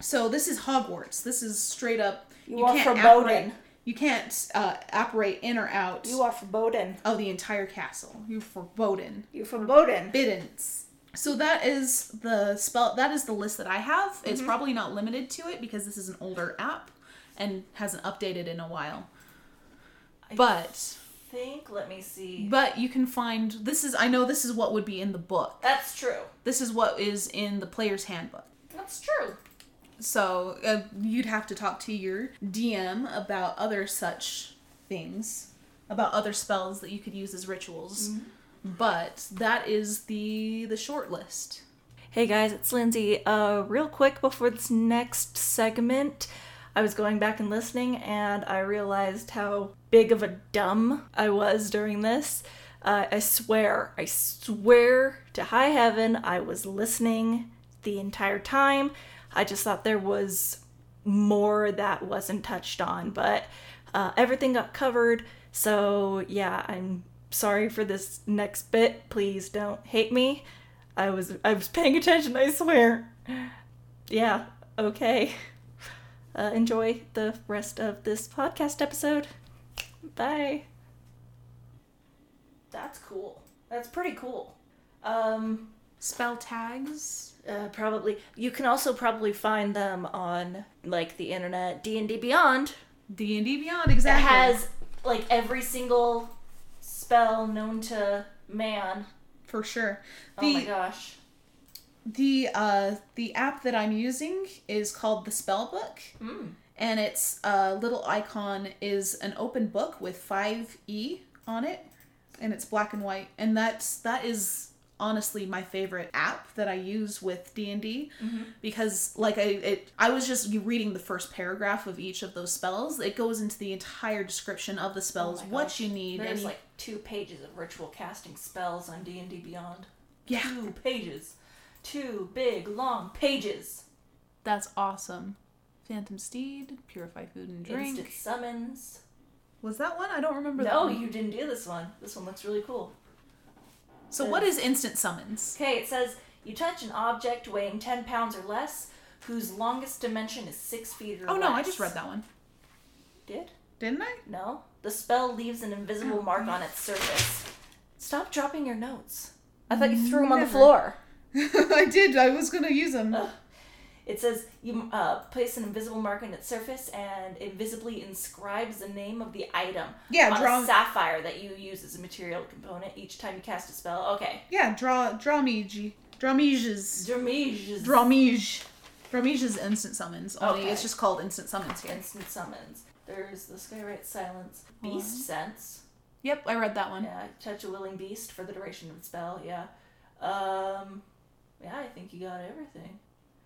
So this is Hogwarts. This is straight up. You, you are can't forbidden. Apparate, you can't uh, operate in or out. You are forbidden. Of the entire castle. You're forbidden. You're forbidden. Forbiddance. So that is the spell. That is the list that I have. Mm-hmm. It's probably not limited to it because this is an older app. And hasn't updated in a while. I but think. Let me see. But you can find... This is... I know this is what would be in the book. That's true. This is what is in the player's handbook. That's true. So uh, you'd have to talk to your D M about other such things, about other spells that you could use as rituals. Mm-hmm. But that is the the short list. Hey guys, it's Lindsay. Uh, real quick before this next segment, I was going back and listening, and I realized how big of a dumb I was during this. Uh, I swear, I swear to high heaven, I was listening the entire time. I just thought there was more that wasn't touched on, but uh, everything got covered. So yeah, I'm sorry for this next bit. Please don't hate me. I was I was paying attention, I swear. Yeah, okay. Uh, enjoy the rest of this podcast episode. Bye. That's cool. That's pretty cool. Um, spell tags? Uh, probably. You can also probably find them on, like, the internet. D and D Beyond. D and D Beyond, exactly. It has, like, every single spell known to man. For sure. The, oh my gosh. The uh, the app that I'm using is called the Spellbook. Mm. And its uh, little icon is an open book with five E on it. And it's black and white. And that's, that is honestly my favorite app that I use with D and D. Mm-hmm. Because like I, it, I was just reading the first paragraph of each of those spells. It goes into the entire description of the spells, oh what you need. There's and like... Two pages of ritual casting spells on D and D Beyond. Yeah. Two pages. Two big, long pages. That's awesome. Phantom Steed, Purify Food and Drink. Instant Summons. Was that one? I don't remember no, that one. No, you didn't do this one. This one looks really cool. So says, what is Instant Summons? Okay, it says, you touch an object weighing ten pounds or less, whose longest dimension is six feet or oh, less. Oh no, I just read that one. Did? Didn't I? No. The spell leaves an invisible oh, mark on its surface. Stop dropping your notes. I thought you threw them Never. on the floor. I did. I was going to use them. Ugh. It says you uh, place an invisible mark on its surface and invisibly inscribes the name of the item yeah, on draw... a sapphire that you use as a material component each time you cast a spell. Okay. Yeah, draw Drawmij's. Drawmij's. Drawmij's. Drawmij's. Drawmij's instant summons. Only okay. It's just called instant summons here. Instant summons. There's this guy writes silence. Beast mm. sense. Yep, I read that one. Yeah, touch a willing beast for the duration of the spell, yeah. Um, yeah, I think you got everything.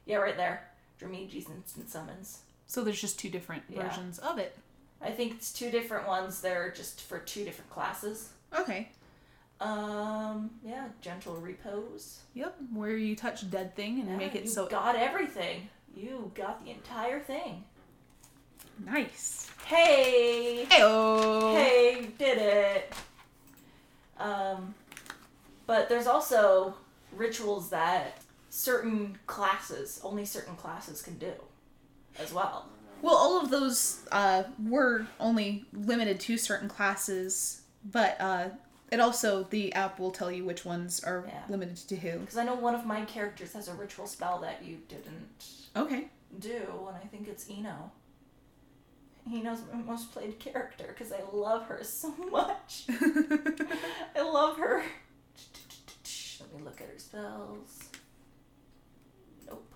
Yeah, right there. Drawmij's instant summons. So there's just two different yeah. versions of it. I think it's two different ones. They're just for two different classes. Okay. Um, yeah, gentle repose. Yep, where you touch dead thing and yeah, make it you so... you got everything. You got the entire thing. Nice. Hey. Hey-oh. Hey, did it. Um, but there's also rituals that certain classes, only certain classes can do as well. Well, all of those uh, were only limited to certain classes, but uh, it also, the app will tell you which ones are yeah. limited to who. Because I know one of my characters has a ritual spell that you didn't okay. do, and I think it's Eno. He knows my most played character because I love her so much. I love her. Let me look at her spells. Nope.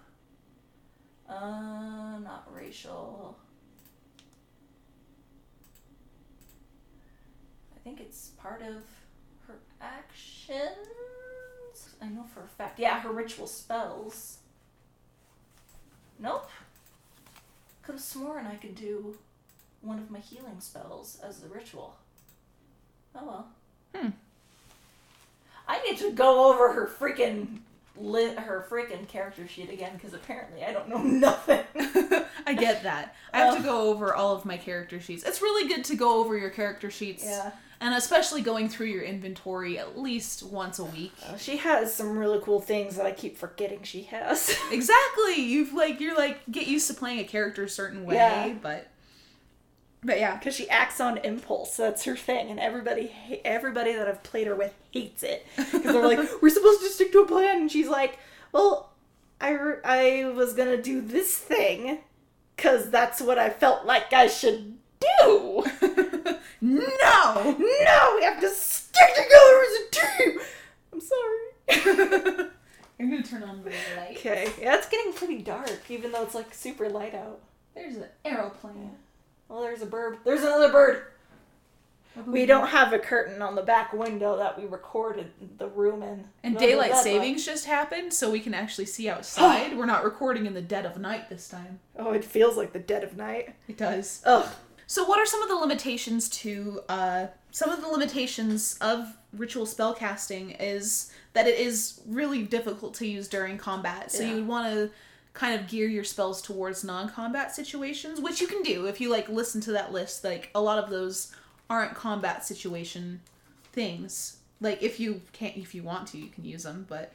Uh, not racial. I think it's part of her actions. I know for a fact. Yeah, her ritual spells. Nope. Could have sworn I could do one of my healing spells as the ritual. Oh well. Hmm. I need to go over her freaking li- her freaking character sheet again because apparently I don't know nothing. I get that. I have um, to go over all of my character sheets. It's really good to go over your character sheets. Yeah. And especially going through your inventory at least once a week. Uh, she has some really cool things that I keep forgetting she has. Exactly. You've like you're like get used to playing a character a certain way, yeah. but. But yeah, because she acts on impulse. That's her thing, and everybody, everybody that I've played her with hates it because they're like, "We're supposed to stick to a plan," and she's like, "Well, I, re- I was gonna do this thing because that's what I felt like I should do." no, no, we have to stick together as a team. I'm sorry. I'm going to turn on the light. Okay. Yeah, it's getting pretty dark, even though it's like super light out. There's an aeroplane. Oh, there's a bird. There's another bird. We don't have a curtain on the back window that we recorded the room in. And daylight savings just happened, so we can actually see outside. We're not recording in the dead of night this time. Oh, it feels like the dead of night. It does. Ugh. So what are some of the limitations to, uh, some of the limitations of ritual spellcasting is that it is really difficult to use during combat. So yeah. you would want to kind of gear your spells towards non-combat situations, which you can do if you, like, listen to that list. Like, a lot of those aren't combat situation things. Like, if you can't, if you want to, you can use them, but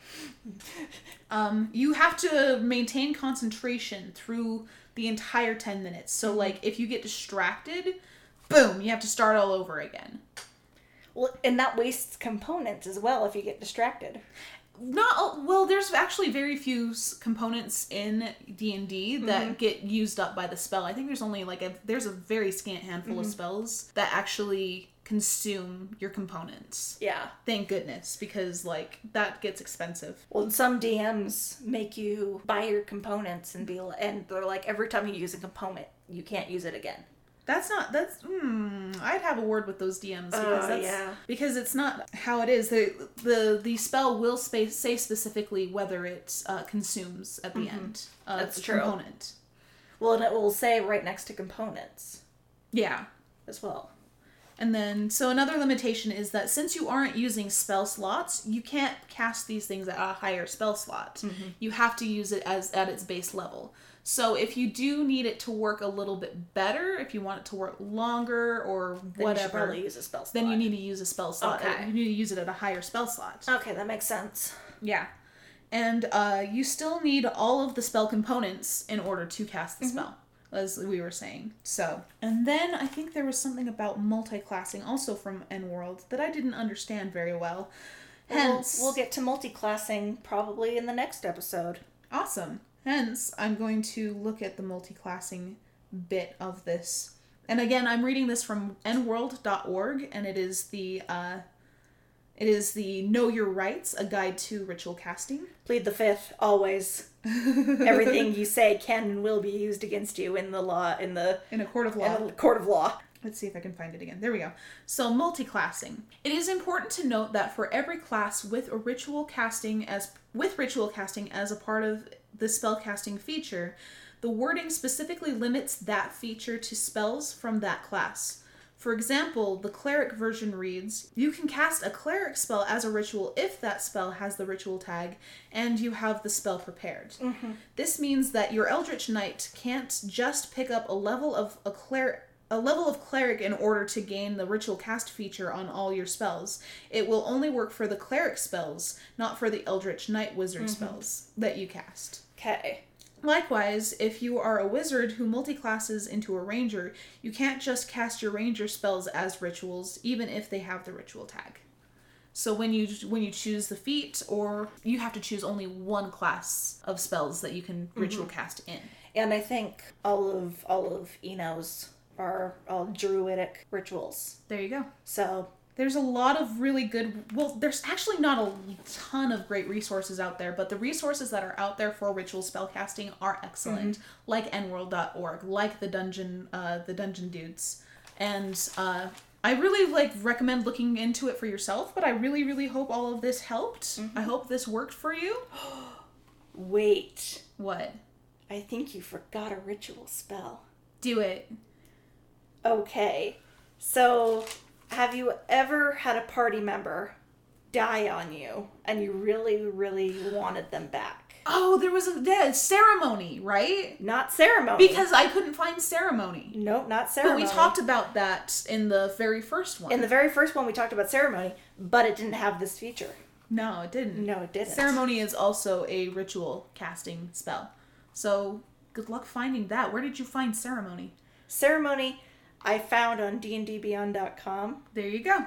um, you have to maintain concentration through the entire ten minutes. So, like, if you get distracted, boom, you have to start all over again. Well, and that wastes components as well if you get distracted. Not, well, there's actually very few components in D and D that mm-hmm. get used up by the spell. I think there's only like a, there's a very scant handful mm-hmm. of spells that actually consume your components. Yeah. Thank goodness, because like that gets expensive. Well, some D Ms make you buy your components and be, and they're like, every time you use a component, you can't use it again. That's not, that's, hmm, I'd have a word with those D Ms. Because oh, that's, yeah. Because it's not how it is. The the, the spell will sp- say specifically whether it uh, consumes at the mm-hmm. end of that's the true. component. Well, and it will say right next to components. Yeah. As well. And then, so another limitation is that since you aren't using spell slots, you can't cast these things at a higher spell slot. Mm-hmm. You have to use it as at its base level. So if you do need it to work a little bit better, if you want it to work longer or then whatever, you should really use a spell slot. Then you need to use a spell slot. Okay. You need to use it at a higher spell slot. Okay, that makes sense. Yeah. And uh, you still need all of the spell components in order to cast the mm-hmm. spell, as we were saying. So, and then I think there was something about multi-classing also from N-World that I didn't understand very well. Hence, we'll, we'll get to multi-classing probably in the next episode. Awesome. Hence, I'm going to look at the multi-classing bit of this. And again, I'm reading this from N world dot org, and it is the uh, it is the Know Your Rights, a guide to ritual casting. Plead the fifth, always. Everything you say can and will be used against you in the law, in the in a court of law. In a court of law. Let's see if I can find it again. There we go. So, multi-classing. It is important to note that for every class with a ritual casting as with ritual casting as a part of the spellcasting feature, the wording specifically limits that feature to spells from that class. For example, the cleric version reads, you can cast a cleric spell as a ritual if that spell has the ritual tag and you have the spell prepared. Mm-hmm. This means that your Eldritch Knight can't just pick up a level of a cleric a level of cleric in order to gain the ritual cast feature on all your spells. It will only work for the cleric spells, not for the Eldritch Knight wizard mm-hmm. spells that you cast. Okay. Likewise, if you are a wizard who multiclasses into a ranger, you can't just cast your ranger spells as rituals, even if they have the ritual tag. So when you when you choose the feat, or you have to choose only one class of spells that you can mm-hmm. ritual cast in. And I think all of all of Eno's are all druidic rituals. There you go. So there's a lot of really good, well, there's actually not a ton of great resources out there, but the resources that are out there for ritual spellcasting are excellent, mm-hmm. like N world dot org, like the Dungeon uh, the Dungeon Dudes. And uh, I really like recommend looking into it for yourself, but I really, really hope all of this helped. Mm-hmm. I hope this worked for you. Wait. What? I think you forgot a ritual spell. Do it. Okay, so have you ever had a party member die on you and you really, really wanted them back? Oh, there was a yeah, ceremony, right? Not ceremony. Because I couldn't find ceremony. Nope, not ceremony. But we talked about that in the very first one. In the very first one, we talked about ceremony, but it didn't have this feature. No, it didn't. No, it didn't. Ceremony is also a ritual casting spell. So good luck finding that. Where did you find ceremony? Ceremony I found on d n d beyond dot com. There you go.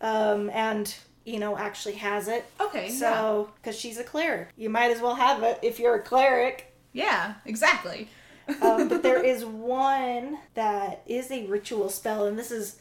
Um, and, you know, actually has it. Okay. So, because yeah. she's a cleric. You might as well have it if you're a cleric. Yeah, exactly. um, but there is one that is a ritual spell, and this is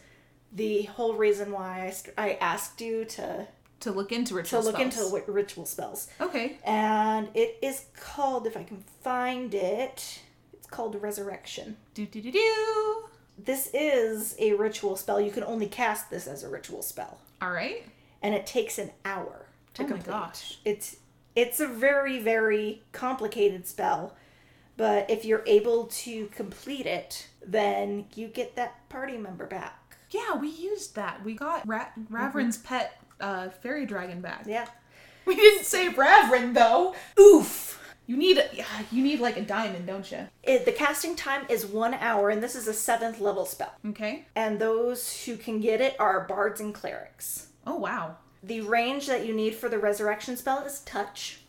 the whole reason why I, I asked you to... To look into ritual spells. To look spells. into ritual spells. Okay. And it is called, if I can find it, it's called Resurrection. Do-do-do-do! This is a ritual spell. You can only cast this as a ritual spell. All right. And it takes an hour to oh complete. Oh my gosh. It's, it's a very, very complicated spell. But if you're able to complete it, then you get that party member back. Yeah, we used that. We got Ra- Ravrin's mm-hmm. pet... Uh, fairy dragon back. Yeah. We didn't say Ravrin, though. Oof. You need, a, you need like a diamond, don't you? It, the casting time is one hour, and this is a seventh level spell. Okay. And those who can get it are bards and clerics. Oh, wow. The range that you need for the resurrection spell is touch.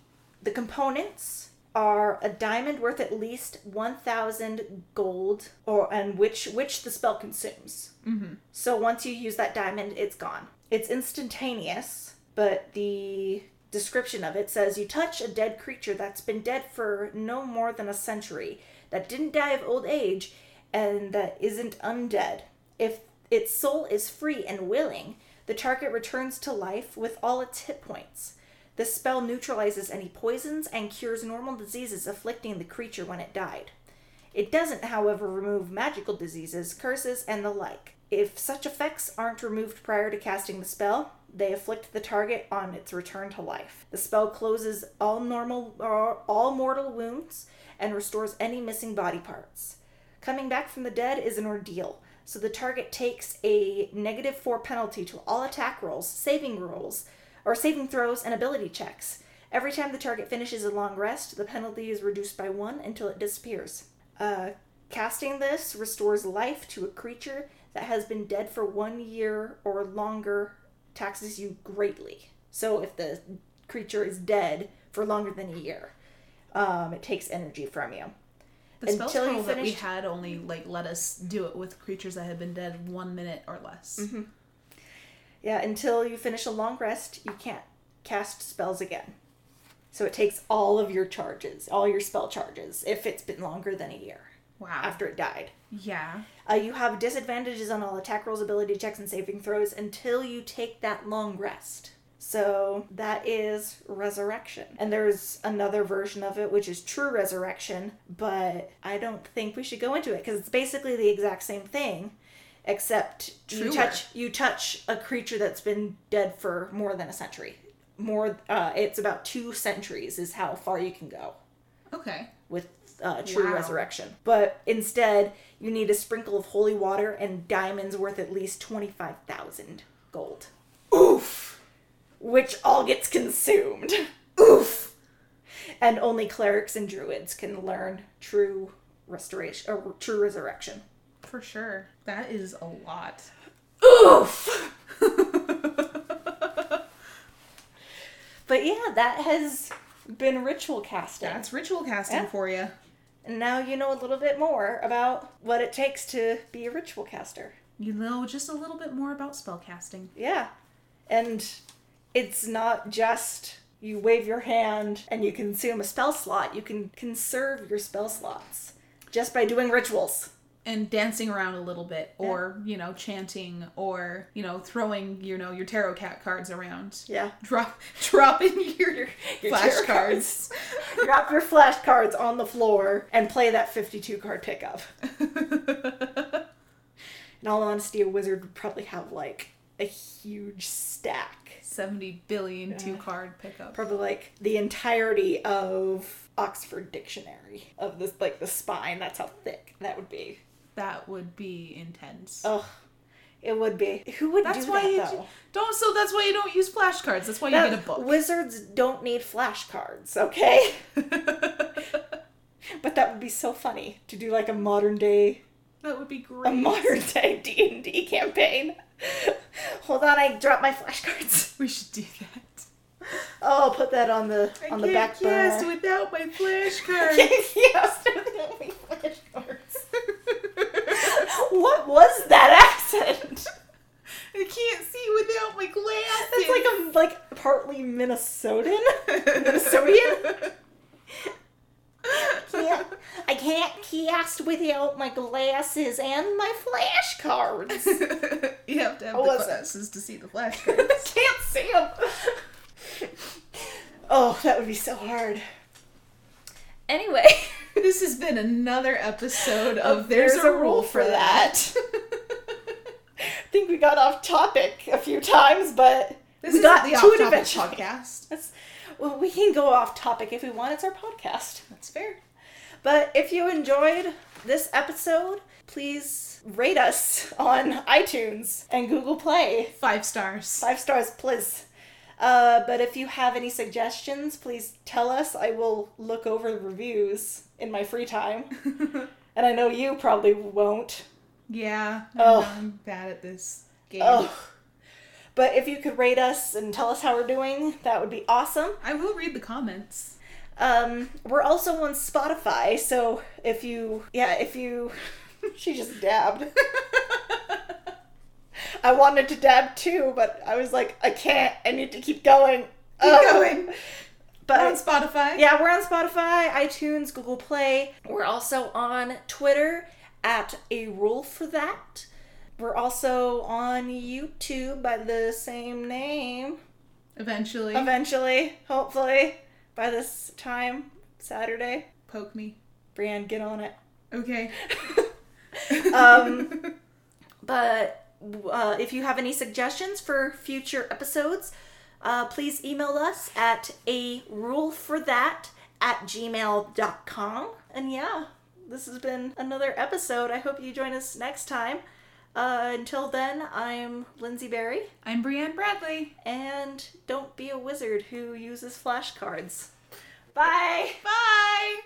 The components are a diamond worth at least one thousand gold, or and which, which the spell consumes. Mm-hmm. So once you use that diamond, it's gone. It's instantaneous, but the description of it says, you touch a dead creature that's been dead for no more than a century, that didn't die of old age, and that isn't undead. If its soul is free and willing, the target returns to life with all its hit points. The spell neutralizes any poisons and cures normal diseases afflicting the creature when it died. It doesn't, however, remove magical diseases, curses, and the like. If such effects aren't removed prior to casting the spell, they afflict the target on its return to life. The spell closes all normal, or all mortal wounds and restores any missing body parts. Coming back from the dead is an ordeal, so the target takes a negative four penalty to all attack rolls, saving rolls, or saving throws, and ability checks. Every time the target finishes a long rest, the penalty is reduced by one until it disappears. Uh, casting this restores life to a creature that has been dead for one year or longer, taxes you greatly. So if the creature is dead for longer than a year, um, it takes energy from you. The spell scroll that we had only like let us do it with creatures that had been dead one minute or less. Mm-hmm. Yeah, until you finish a long rest, you can't cast spells again. So it takes all of your charges, all your spell charges, if it's been longer than a year. Wow. After it died. Yeah. Uh, you have disadvantages on all attack rolls, ability checks, and saving throws until you take that long rest. So that is Resurrection. And there's another version of it, which is True Resurrection, but I don't think we should go into it because it's basically the exact same thing, except you touch, you touch a creature that's been dead for more than a century. More, uh, it's about two centuries is how far you can go. Okay. With Uh, true wow. resurrection. But instead, you need a sprinkle of holy water and diamonds worth at least twenty-five thousand gold. Oof! Which all gets consumed. Oof! And only clerics and druids can learn true restoration or true resurrection. For sure. That is a lot. Oof! But yeah, that has been ritual casting. That's ritual casting yeah. for you. And now you know a little bit more about what it takes to be a ritual caster. You know just a little bit more about spellcasting. Yeah. And it's not just you wave your hand and you consume a spell slot. You can conserve your spell slots just by doing rituals. And dancing around a little bit or, yeah. you know, chanting or, you know, throwing, you know, your tarot cat cards around. Yeah. Drop, drop in your, your, your flash cards. Drop your flash cards on the floor and play that fifty-two card pickup. In all honesty, a wizard would probably have like a huge stack. seventy billion yeah. two card pickup. Probably like the entirety of Oxford Dictionary of this, like the spine. That's how thick that would be. That would be intense. Ugh, it would be. Who would that's do why that, you though? Don't, so that's why you don't use flashcards. That's why you that, get a book. Wizards don't need flashcards, okay? But that would be so funny to do like a modern day... That would be great. A modern day D and D campaign. Hold on, I dropped my flashcards. We should do that. Oh, put that on the I on the back burner. I can't cast without my flashcards. Yes, without my flashcards. What was that accent? I can't see without my glasses. That's like I'm like partly Minnesotan. Minnesotian. Can't, I can't cast without my glasses and my flashcards. You have to have How the glasses it? to see the flashcards. I can't see them. Oh, that would be so hard. Anyway. This has been another episode of, of There's, There's a, a Rule for That. I think we got off topic a few times, but this we got the off-topic podcast. That's, well, we can go off topic if we want. It's our podcast. That's fair. But if you enjoyed this episode, please rate us on iTunes and Google Play. Five stars. Five stars, please. Uh, but if you have any suggestions, please tell us. I will look over the reviews in my free time. And I know you probably won't. Yeah. Oh. I'm bad at this game. Oh. But if you could rate us and tell us how we're doing, that would be awesome. I will read the comments. Um, we're also on Spotify, so if you... Yeah, if you... She just dabbed. I wanted to dab too, but I was like, I can't. I need to keep going. Keep oh. going. But we're on Spotify. Yeah, we're on Spotify, iTunes, Google Play. We're also on Twitter at A Rule for That. We're also on YouTube by the same name. Eventually. Eventually. Hopefully. By this time. Saturday. Poke me. Brianne, get on it. Okay. um, but... Uh, if you have any suggestions for future episodes, uh, please email us at a rule for that at gmail dot com. And yeah, this has been another episode. I hope you join us next time. Uh, until then, I'm Lindsay Berry. I'm Brianne Bradley. And don't be a wizard who uses flashcards. Bye! Bye!